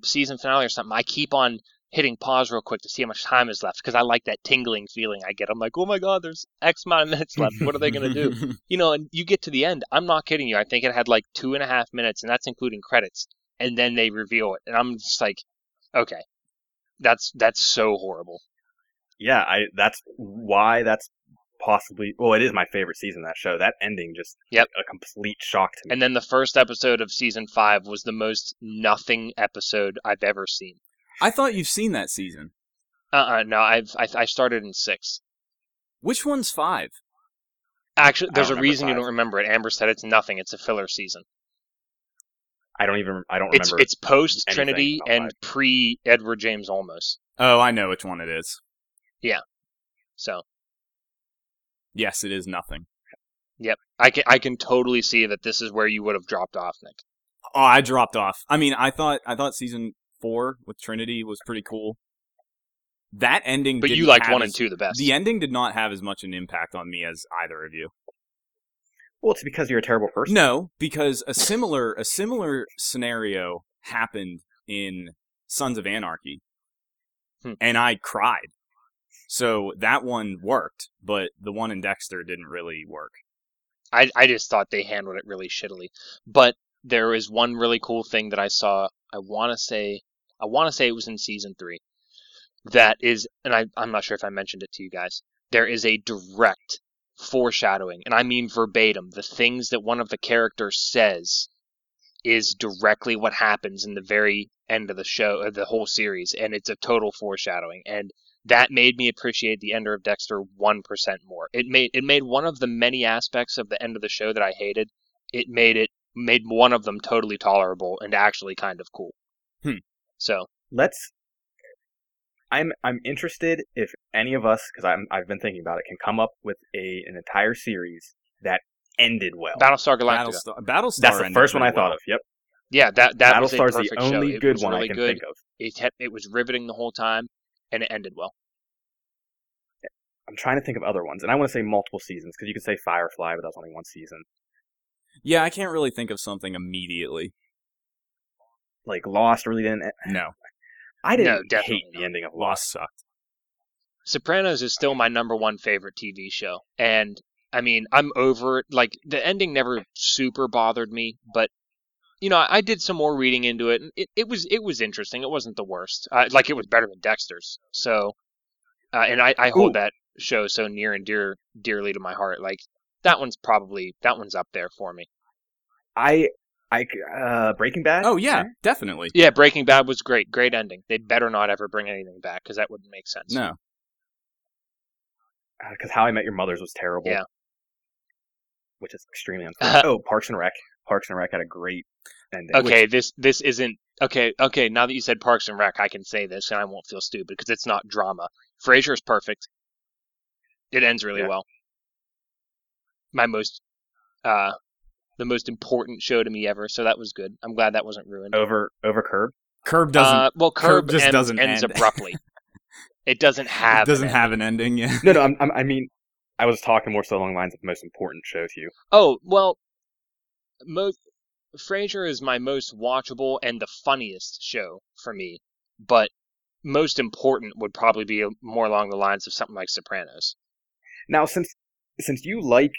season finale or something, I keep on hitting pause real quick to see how much time is left, because I like that tingling feeling I get. I'm like, oh my God, there's X amount of minutes left. What are they going to do? You know, and you get to the end. I'm not kidding you. I think it had like 2.5 minutes, and that's including credits. And then they reveal it. And I'm just like, okay, that's so horrible. Yeah, that's why that's possibly... Well, it is my favorite season of that show. That ending just a complete shock to me. And then the first episode of season 5 was the most nothing episode I've ever seen. I thought you've seen that season. No, I started in 6. Which one's 5? Actually, there's a reason 5. You don't remember it. Amber said it's nothing. It's a filler season. I don't remember. It's post Trinity and pre Edward James Olmos. Oh, I know which one it is. Yeah. So. Yes, it is nothing. Yep. I can totally see that this is where you would have dropped off, Nick. Oh, I dropped off. I mean, I thought season 4 with Trinity was pretty cool. That ending, but you liked 1 and 2 the best. The ending did not have as much an impact on me as either of you. Well, it's because you're a terrible person. No, because a similar scenario happened in Sons of Anarchy, and I cried. So that one worked, but the one in Dexter didn't really work. I just thought they handled it really shittily. But there is one really cool thing that I saw. I want to say it was in season 3. That is, and I'm not sure if I mentioned it to you guys. There is a direct foreshadowing, and I mean verbatim, the things that one of the characters says is directly what happens in the very end of the show, of the whole series, and it's a total foreshadowing, and that made me appreciate the end of Dexter 1% more. It made one of the many aspects of the end of the show that I hated, it made one of them totally tolerable and actually kind of cool. So I'm interested if any of us, because I've been thinking about it, can come up with an entire series that ended well. Battlestar Galactica. Battlestar. That's the first one I thought of. Yep. Yeah, that was a perfect show. Battlestar's the only good one I can think of. It was riveting the whole time, and it ended well. I'm trying to think of other ones, and I want to say multiple seasons, because you could say Firefly, but that was only one season. Yeah, I can't really think of something immediately. Like Lost really didn't... No. I didn't hate the ending of Lost. Sucked. Sopranos is still my number one favorite TV show. And, I mean, I'm over it. Like, the ending never super bothered me. But, you know, I did some more reading into it. And it was interesting. It wasn't the worst. Like, it was better than Dexter's. So, and I hold that show so near and dearly to my heart. Like, that one's up there for me. I Breaking Bad? Oh, yeah, definitely. Yeah, Breaking Bad was great. Great ending. They'd better not ever bring anything back, because that wouldn't make sense. No. Because How I Met Your Mother was terrible. Yeah. Which is extremely unfortunate. Oh, Parks and Rec. Parks and Rec had a great ending. Okay, which... this isn't... Okay, now that you said Parks and Rec, I can say this, and I won't feel stupid, because it's not drama. Frasier is perfect. It ends really well. My most... the most important show to me ever, so that was good. I'm glad that wasn't ruined. Over Curb? Curb doesn't... Curb just ends abruptly. It doesn't have an ending, yeah. No, I mean, I was talking more so along the lines of the most important show to you. Oh, well, Frasier is my most watchable and the funniest show for me, but most important would probably be more along the lines of something like Sopranos. Now, since you like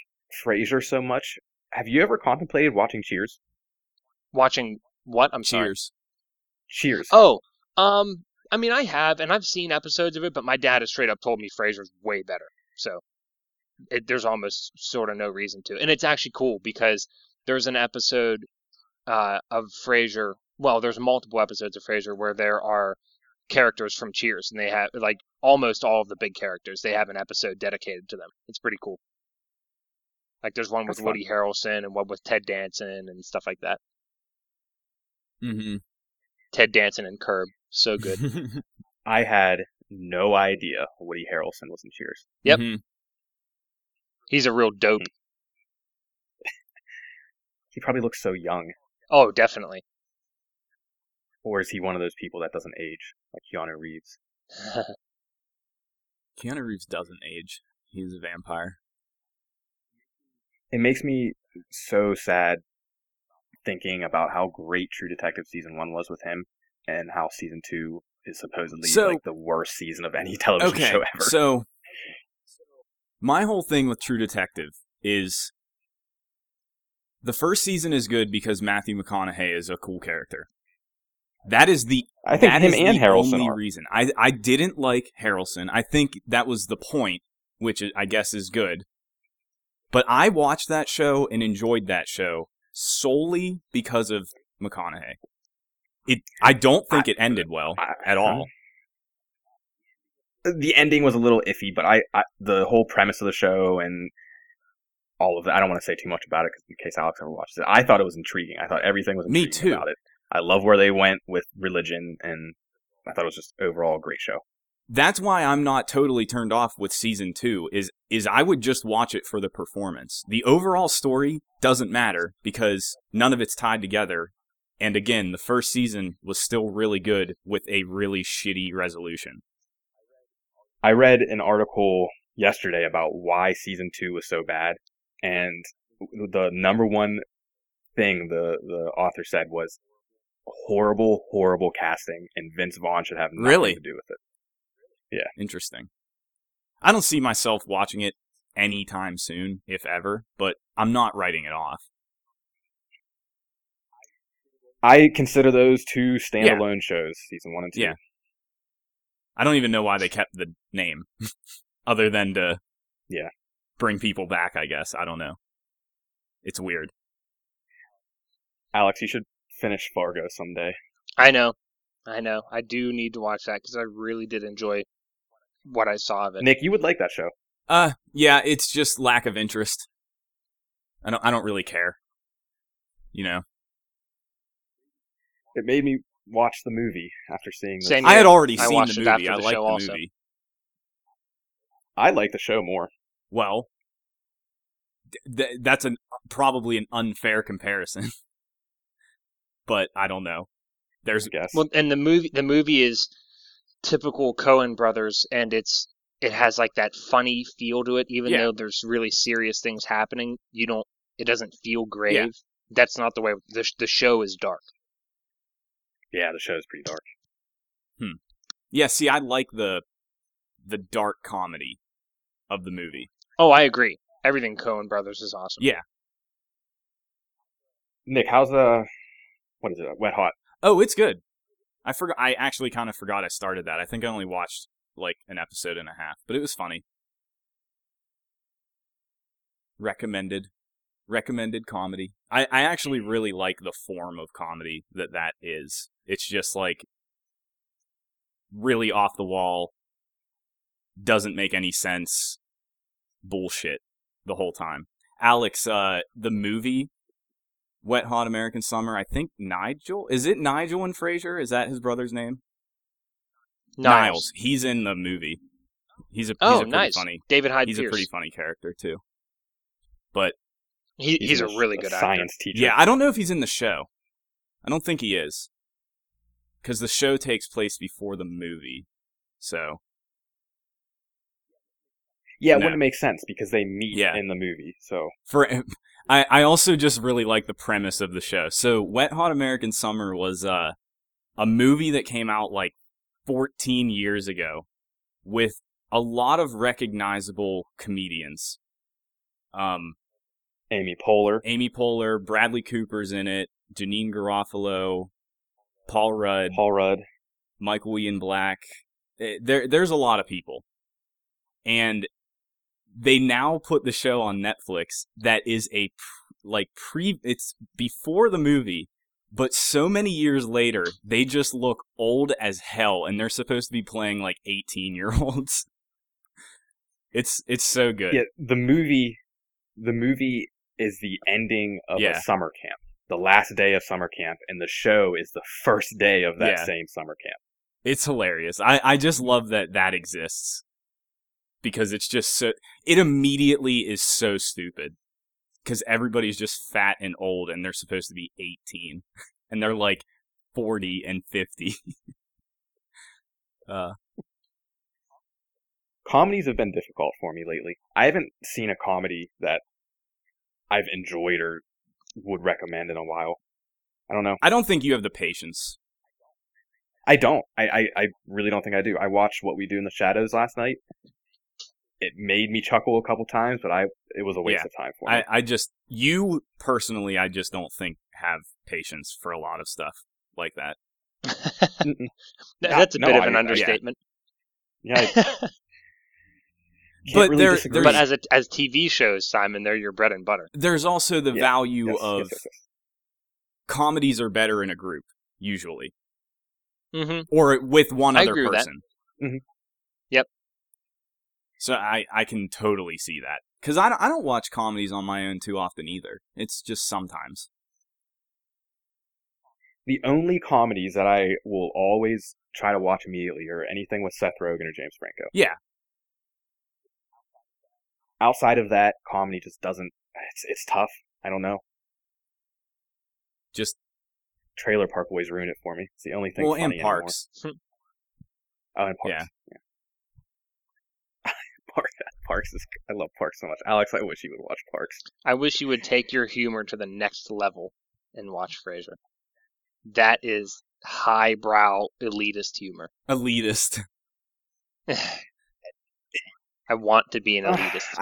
Frasier so much, have you ever contemplated watching Cheers? Watching what? I'm sorry. Cheers. Oh, I mean, I have, and I've seen episodes of it, but my dad has straight up told me Frasier's way better. So there's almost sort of no reason to. And it's actually cool because there's an episode of Frasier. Well, there's multiple episodes of Frasier where there are characters from Cheers, and they have, like, almost all of the big characters. They have an episode dedicated to them. It's pretty cool. Like, there's one with Woody Harrelson and one with Ted Danson and stuff like that. Mm-hmm. Ted Danson and Curb. So good. I had no idea Woody Harrelson was in Cheers. Yep. Mm-hmm. He's a real dope. He probably looks so young. Oh, definitely. Or is he one of those people that doesn't age, like Keanu Reeves? Keanu Reeves doesn't age. He's a vampire. It makes me so sad thinking about how great True Detective Season 1 was with him and how Season 2 is supposedly like the worst season of any television show ever. So, my whole thing with True Detective is the first season is good because Matthew McConaughey is a cool character. That is the I think that him is and the Harrelson only are. Reason. I didn't like Harrelson. I think that was the point, which I guess is good. But I watched that show and enjoyed that show solely because of McConaughey. I don't think it ended well at all. The ending was a little iffy, but the whole premise of the show and all of that, I don't want to say too much about it in case Alex ever watches it. I thought it was intriguing. I thought everything was intriguing about it. I love where they went with religion, and I thought it was just overall a great show. That's why I'm not totally turned off with Season 2, is I would just watch it for the performance. The overall story doesn't matter, because none of it's tied together, and again, the first season was still really good with a really shitty resolution. I read an article yesterday about why Season 2 was so bad, and the number one thing the author said was horrible, horrible casting, and Vince Vaughn should have nothing to do with it. Yeah. Interesting. I don't see myself watching it anytime soon, if ever, but I'm not writing it off. I consider those two standalone shows, Season 1 and 2. Yeah. I don't even know why they kept the name, other than to bring people back, I guess. I don't know. It's weird. Alex, you should finish Fargo someday. I know. I do need to watch that, because I really did enjoy what I saw of it. Nick, you would like that show. Yeah, it's just lack of interest. I don't really care. You know. It made me watch the movie after seeing the I had already seen the movie. I liked the movie. I like the show more. Well, that's probably an unfair comparison. But I don't know. There's well, and the movie is typical Coen Brothers, and it has like that funny feel to it, even though there's really serious things happening. It doesn't feel grave. Yeah. That's not the way. The show is dark. Yeah, the show is pretty dark. Yeah, see, I like the dark comedy of the movie. Oh, I agree. Everything Coen Brothers is awesome. Yeah. Nick, how's what is it? Wet Hot. Oh, it's good. I forgot. I actually kind of forgot I started that. I think I only watched like an episode and a half, but it was funny. Recommended. recommended comedy. I actually really like the form of comedy that is. It's just like really off the wall, doesn't make any sense, bullshit the whole time. Alex, the movie Wet Hot American Summer, I think Nigel? Is it Nigel and Frasier? Is that his brother's name? Niles. He's in the movie. He's pretty funny. David Hyde Pierce. He's a pretty funny character, too. But he's a really good science teacher. Yeah, I don't know if he's in the show. I don't think he is. Because the show takes place before the movie. So. Yeah, it wouldn't make sense because they meet in the movie. So I also just really like the premise of the show. So Wet Hot American Summer was a movie that came out like 14 years ago with a lot of recognizable comedians. Amy Poehler, Bradley Cooper's in it, Janine Garofalo, Paul Rudd, Michael Ian Black. There's a lot of people. And they now put the show on Netflix that is it's before the movie, but so many years later, they just look old as hell, and they're supposed to be playing like 18-year-olds. It's so good. Yeah, the movie is the ending of a summer camp, the last day of summer camp, and the show is the first day of that same summer camp. It's hilarious. I just love that exists. Because it's just so... It immediately is so stupid. Because everybody's just fat and old, and they're supposed to be 18. And they're like 40 and 50. Comedies have been difficult for me lately. I haven't seen a comedy that I've enjoyed or would recommend in a while. I don't know. I don't think you have the patience. I don't. I really don't think I do. I watched What We Do in the Shadows last night. It made me chuckle a couple times, but it was a waste of time for me. I just don't think have patience for a lot of stuff like that. That's a bit of an understatement. Yeah. But as TV shows, Simon, they're your bread and butter. There's also the value of comedies are better in a group usually, or with one other person. Mm-hmm. Yep. So I can totally see that. Because I don't watch comedies on my own too often either. It's just sometimes. The only comedies that I will always try to watch immediately are anything with Seth Rogen or James Franco. Yeah. Outside of that, comedy just doesn't... It's tough. I don't know. Just... Trailer Park Boys ruined it for me. It's the only thing funny anymore. Well, and Parks. Oh, and Parks. Yeah. Parks is... I love Parks so much. Alex, I wish you would watch Parks. I wish you would take your humor to the next level and watch Frasier. That is highbrow, elitist humor. Elitist. I want to be an elitist.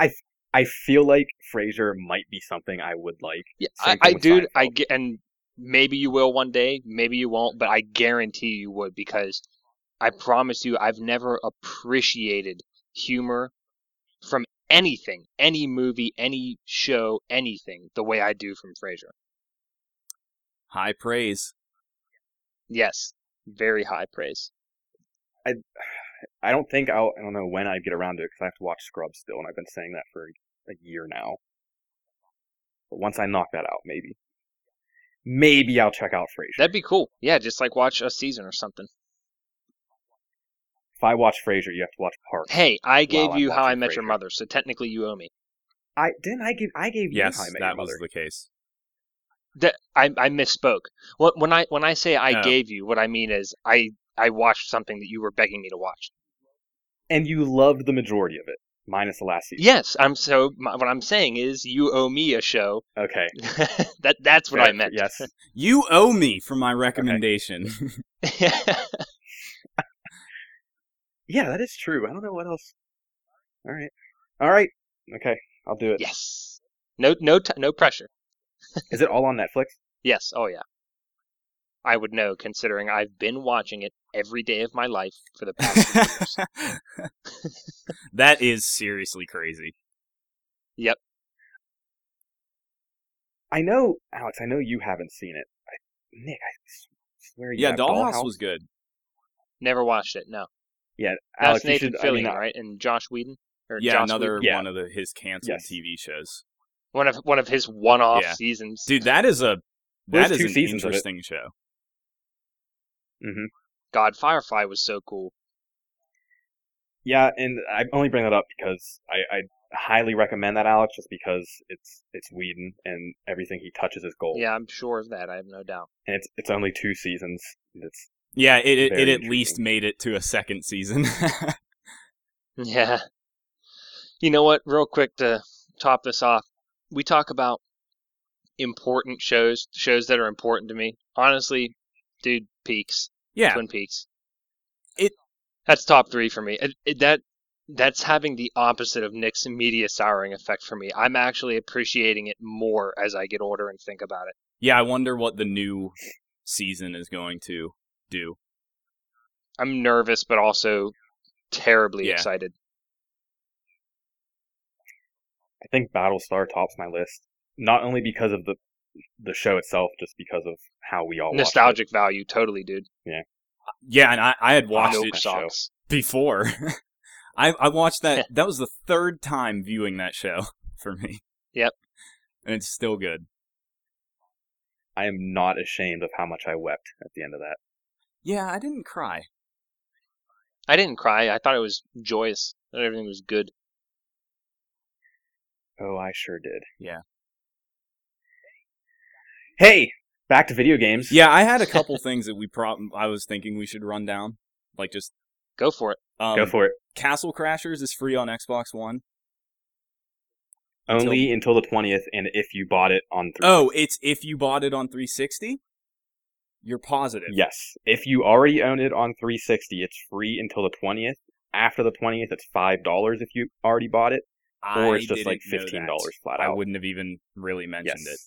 I feel like Frasier might be something I would like. Yeah, I do. And maybe you will one day. Maybe you won't. But I guarantee you would, because I promise you, I've never appreciated humor from anything, any movie, any show, anything, the way I do from Frasier. High praise. Yes, very high praise. I don't think I don't know when I'd get around to it, because I have to watch Scrubs still, and I've been saying that for a year now. But once I knock that out, maybe I'll check out Frasier. That'd be cool. Yeah, just like watch a season or something. If I watch Frasier, you have to watch Parks. Hey, I gave you How I Met Your Mother, so technically you owe me. I gave you How I Met Your Mother. Yes, that was the case. I misspoke. When I say I gave you, what I mean is I watched something that you were begging me to watch, and you loved the majority of it, minus the last season. Yes, what I'm saying is you owe me a show. Okay, that's what I meant. Yes, you owe me for my recommendation. Okay. Yeah, that is true. I don't know what else. All right. Okay, I'll do it. Yes. No pressure. Is it all on Netflix? Yes. Oh, yeah. I would know, considering I've been watching it every day of my life for the past 2 years. That is seriously crazy. Yep. I know, Alex, I know you haven't seen it. Nick, I swear you have. Yeah, Dollhouse was good. Never watched it, no. Yeah, Alex, that's Nathan Fillion, right? And Josh Whedon? Or yeah, Joss another Whedon? One of the, his canceled TV shows. One of his one-off seasons. Dude, that is an interesting show. Mm-hmm. God, Firefly was so cool. Yeah, and I only bring that up because I highly recommend that, Alex, just because it's Whedon and everything he touches is gold. Yeah, I'm sure of that. I have no doubt. And it's only 2 seasons. It at least made it to a second season. Yeah. You know what? Real quick to top this off, we talk about important shows that are important to me. Honestly, dude, Peaks. Yeah. Twin Peaks. That's top 3 for me. That's having the opposite of Nick's media souring effect for me. I'm actually appreciating it more as I get older and think about it. Yeah, I wonder what the new season is going to do. I'm nervous, but also terribly excited. I think Battlestar tops my list, not only because of the show itself, just because of how we all watch it. Nostalgic value, totally, dude. Yeah. Yeah, and I had watched it before. I watched that. That was the third time viewing that show for me. Yep. And it's still good. I am not ashamed of how much I wept at the end of that. Yeah, I didn't cry. I thought it was joyous. I thought everything was good. Oh, I sure did. Yeah. Hey! Back to video games. Yeah, I had a couple things that I was thinking we should run down. Like, just... Go for it. Castle Crashers is free on Xbox One. Only until the 20th, and if you bought it on 360. Oh, it's if you bought it on 360? You're positive. Yes. If you already own it on 360, it's free until the 20th. After the 20th, it's $5 if you already bought it. Or it's just like $15 flat out. I wouldn't have even really mentioned it.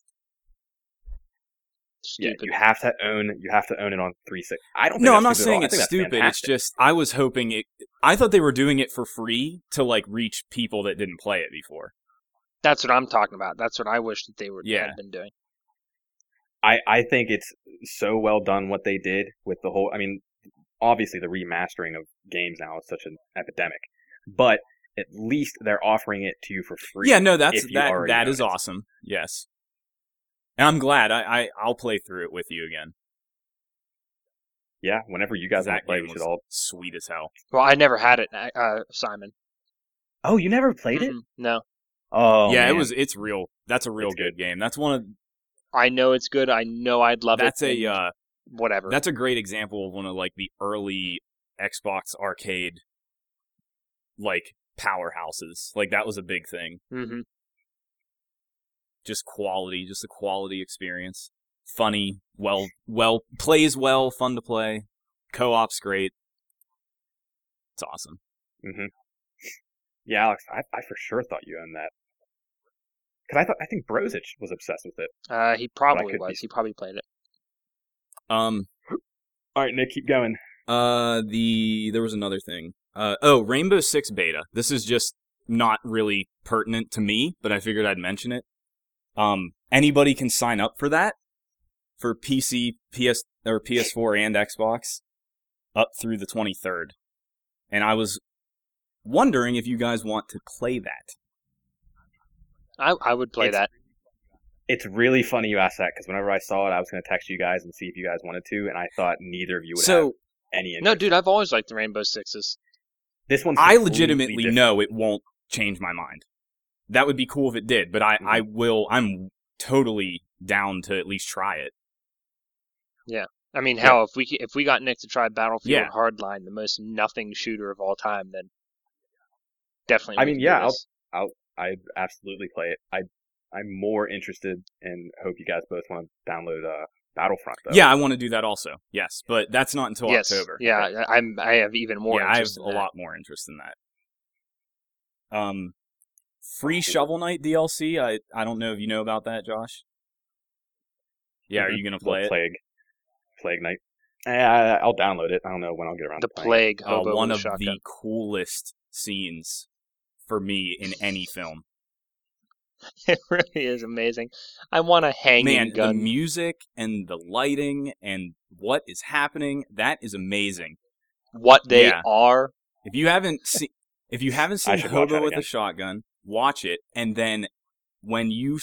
Stupid. Yeah, you have to own it on 360. I don't think I'm not saying it's stupid. It's just I thought they were doing it for free to like reach people that didn't play it before. That's what I'm talking about. That's what I wish that they had been doing. I think it's so well done what they did with the whole, I mean, obviously the remastering of games now is such an epidemic. But at least they're offering it to you for free. Yeah, no, that is awesome. Yes. And I'm glad. I'll play through it with you again. Yeah, whenever you guys want to play, we should all... sweet as hell. Well, I never had it, Simon. Oh, you never played it? No. Oh, yeah, man. It's real. That's a real good game. That's one of... I know it's good. I know I'd love it. That's a... whatever. That's a great example of one of, like, the early Xbox arcade, like, powerhouses. Like, that was a big thing. Mm-hmm. Just a quality experience. Funny, plays well, fun to play. Co-op's great. It's awesome. Mm-hmm. Yeah, Alex, I for sure thought you owned that. Because I think Brozich was obsessed with it. He probably was. He probably played it. All right, Nick, keep going. There was another thing. Rainbow Six Beta. This is just not really pertinent to me, but I figured I'd mention it. Anybody can sign up for that for PC, PS, or PS4 and Xbox up through the 23rd. And I was wondering if you guys want to play that. I would play that. It's really funny you asked that because whenever I saw it, I was going to text you guys and see if you guys wanted to, and I thought neither of you would have any interest. No, dude, I've always liked the Rainbow Sixes. This one's I legitimately know it won't change my mind. That would be cool if it did, but I'm totally down to at least try it. Yeah. I mean, hell, if we got Nick to try Battlefield Hardline, the most nothing shooter of all time, then definitely. I mean, yeah, I'd absolutely play it. I'm more interested and hope you guys both want to download Battlefront, though. Yeah, I want to do that also. Yes, but that's not until October. Yeah, right? I have even more interest in that. I have a lot more interest in that. Free Shovel Knight DLC. I don't know if you know about that, Josh. Yeah, are you going to play it? Plague Knight. I'll download it. I don't know when I'll get around to playing it. The Plague Hobo one of shotgun. The coolest scenes for me in any film. It really is amazing. I want a hanging gun. Man, the music and the lighting and what is happening, that is amazing. What they are. If you haven't seen Hobo with a Shotgun, watch it, and then when you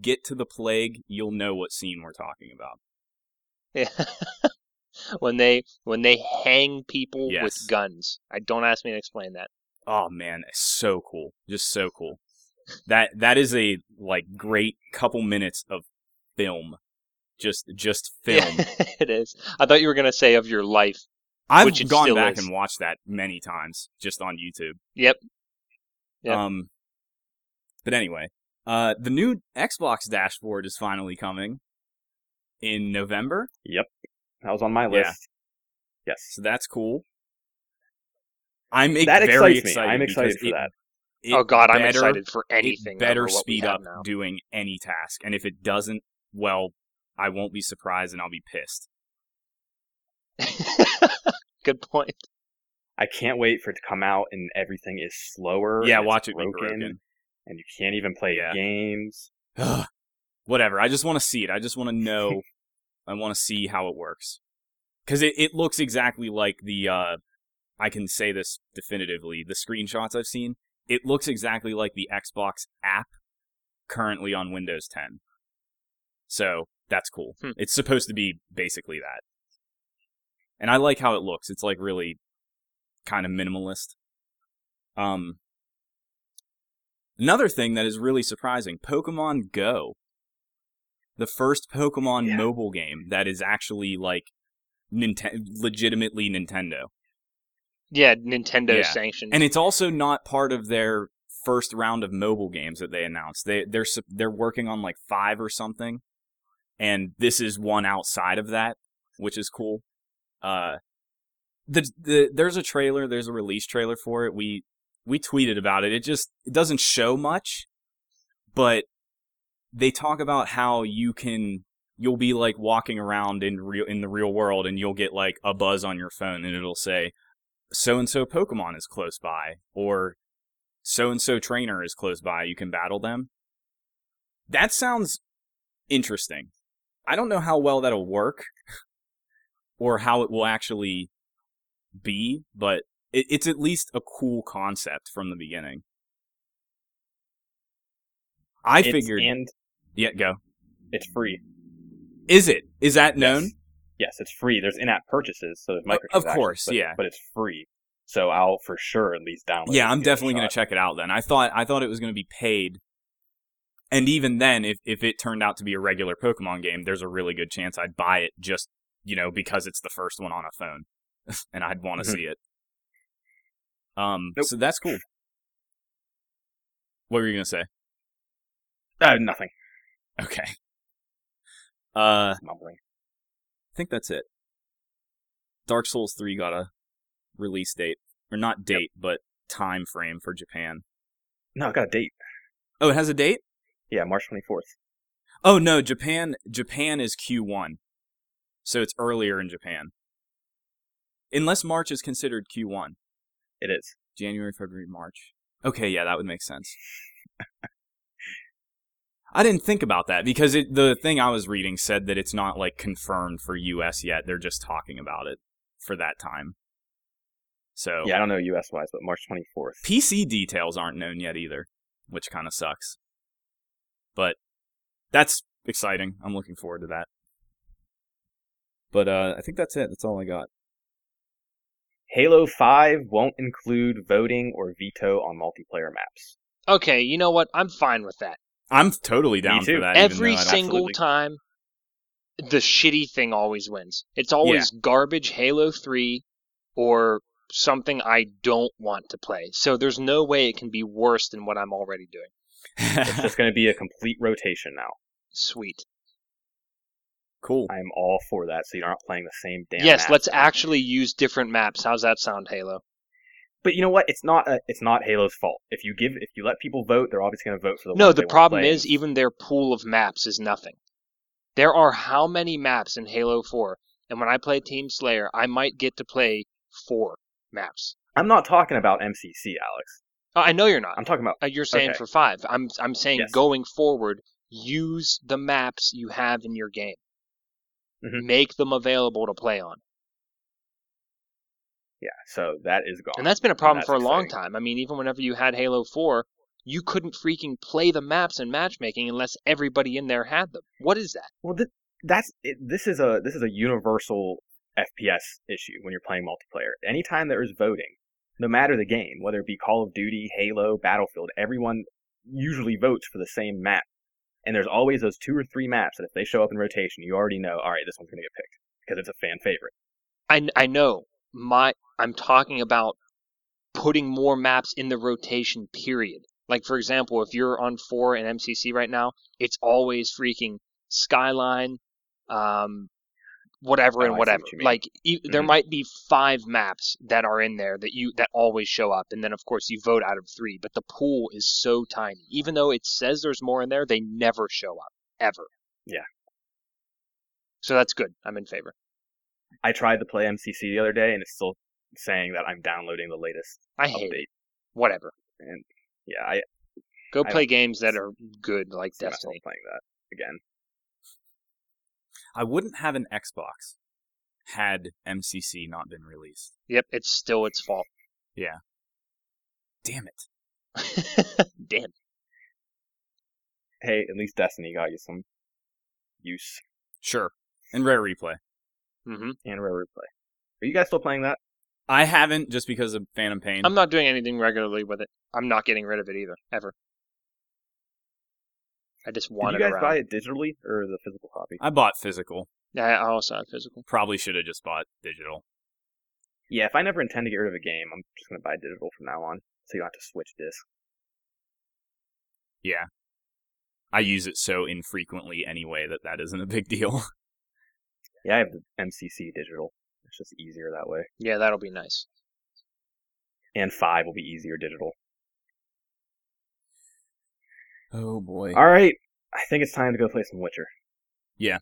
get to the plague, you'll know what scene we're talking about. Yeah. when they hang people with guns. Don't ask me to explain that. Oh man, it's so cool. Just so cool. That is a great couple minutes of film. Just film. Yeah, it is. I thought you were going to say of your life. I've gone back and watched that many times, just on YouTube. Yep. But anyway, the new Xbox dashboard is finally coming in November. Yep, that was on my list. Yeah. Yes, so that's cool. I'm very excited. I'm excited for that. I'm excited for anything. It better speed up doing any task, and if it doesn't, well, I won't be surprised, and I'll be pissed. Good point. I can't wait for it to come out and everything is slower. Yeah, watch it broken. And you can't even play games. Whatever. I just want to see it. I just want to know. I want to see how it works. Because it looks exactly like the... I can say this definitively. The screenshots I've seen, it looks exactly like the Xbox app currently on Windows 10. So, that's cool. It's supposed to be basically that. And I like how it looks. It's really kind of minimalist. Another thing that is really surprising, Pokemon Go. The first Pokemon mobile game that is actually legitimately Nintendo. Yeah, Nintendo sanctioned. And it's also not part of their first round of mobile games that they announced. They're working on 5 or something. And this is one outside of that, which is cool. There's a trailer, there's a release trailer for it. We tweeted about it. It doesn't show much, but they talk about how you'll be walking around in the real world and you'll get a buzz on your phone and it'll say so and so Pokemon is close by or so and so trainer is close by, you can battle them. That sounds interesting. I don't know how well that'll work or how it will actually be, but it's at least a cool concept from the beginning. Go. It's free. Is it? Is that known? Yes, it's free. There's in-app purchases, so there's microtransactions. Of course, but it's free. So I'll for sure at least download it. Yeah, I'm definitely going to check it out then. I thought it was going to be paid. And even then, if it turned out to be a regular Pokemon game, there's a really good chance I'd buy it just, because it's the first one on a phone. And I'd want to see it. Nope. So that's cool. What were you going to say? Nothing. Okay. Mumbling. I think that's it. Dark Souls 3 got a release date. Or not date, but time frame for Japan. No, it got a date. Oh, it has a date? Yeah, March 24th. Oh, no, Japan is Q1. So it's earlier in Japan. Unless March is considered Q1. It is. January, February, March. Okay, yeah, that would make sense. I didn't think about that because the thing I was reading said that it's not confirmed for US yet. They're just talking about it for that time. So yeah, I don't know US wise, but March 24th. PC details aren't known yet either, which kind of sucks. But that's exciting. I'm looking forward to that. But I think that's it. That's all I got. Halo 5 won't include voting or veto on multiplayer maps. Okay, you know what? I'm fine with that. I'm totally down for that. Every single time, the shitty thing always wins. It's always garbage Halo 3 or something I don't want to play. So there's no way it can be worse than what I'm already doing. It's just going to be a complete rotation now. Sweet. Cool. I'm all for that, so you're not playing the same damn maps. Yes, let's actually use different maps. How's that sound, Halo? But you know what? It's not Halo's fault. If you let people vote, they're obviously going to vote for the one they want to play. No, the problem is even their pool of maps is nothing. There are how many maps in Halo 4? And when I play Team Slayer, I might get to play 4 maps. I'm not talking about MCC, Alex. I know you're not. I'm talking about... You're saying okay. For 5. I'm saying yes. Going forward, use the maps you have in your game. Mm-hmm. Make them available to play on. Yeah, so that is gone. And that's been a problem for a long time. I mean, even whenever you had Halo 4, you couldn't freaking play the maps in matchmaking unless everybody in there had them. What is that? Well, this is a universal FPS issue when you're playing multiplayer. Anytime there is voting, no matter the game, whether it be Call of Duty, Halo, Battlefield, everyone usually votes for the same map. And there's always those 2 or 3 maps that if they show up in rotation, you already know, all right, this one's going to get picked because it's a fan favorite. I know. I'm talking about putting more maps in the rotation period. Like, for example, if you're on 4 in MCC right now, it's always freaking Skyline, whatever and whatever. Like, there might be 5 maps that are in there that always show up. And then, of course, you vote out of 3. But the pool is so tiny. Even though it says there's more in there, they never show up. Ever. Yeah. So that's good. I'm in favor. I tried to play MCC the other day, and it's still saying that I'm downloading the latest update. Whatever. And yeah, I play games that are good, like Destiny. Playing that again. I wouldn't have an Xbox had MCC not been released. Yep, it's still its fault. Yeah. Damn it. Damn. Hey, at least Destiny got you some use. Sure, and Rare Replay. Mm-hmm. And Rare Replay. Are you guys still playing that? I haven't, just because of Phantom Pain. I'm not doing anything regularly with it. I'm not getting rid of it either, ever. I just want it around. Did you guys buy it digitally, or the physical copy? I bought physical. Yeah, I also have physical. Probably should have just bought digital. Yeah, if I never intend to get rid of a game, I'm just going to buy digital from now on, so you don't have to switch discs. Yeah. I use it so infrequently anyway that isn't a big deal. Yeah, I have the MCC digital. It's just easier that way. Yeah, that'll be nice. And 5 will be easier digital. Oh, boy. All right. I think it's time to go play some Witcher. Yeah.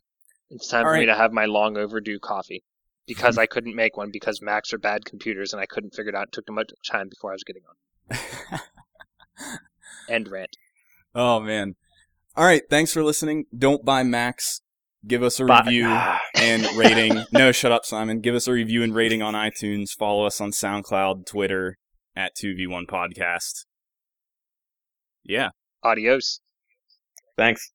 It's time for me to have my long overdue coffee. Because I couldn't make one because Macs are bad computers and I couldn't figure it out. It took too much time before I was getting on. End rant. Oh, man. All right. Thanks for listening. Don't buy Macs. Give us a review and rating. No, shut up, Simon. Give us a review and rating on iTunes. Follow us on SoundCloud, Twitter, at 2v1 Podcast. Yeah. Adios. Thanks.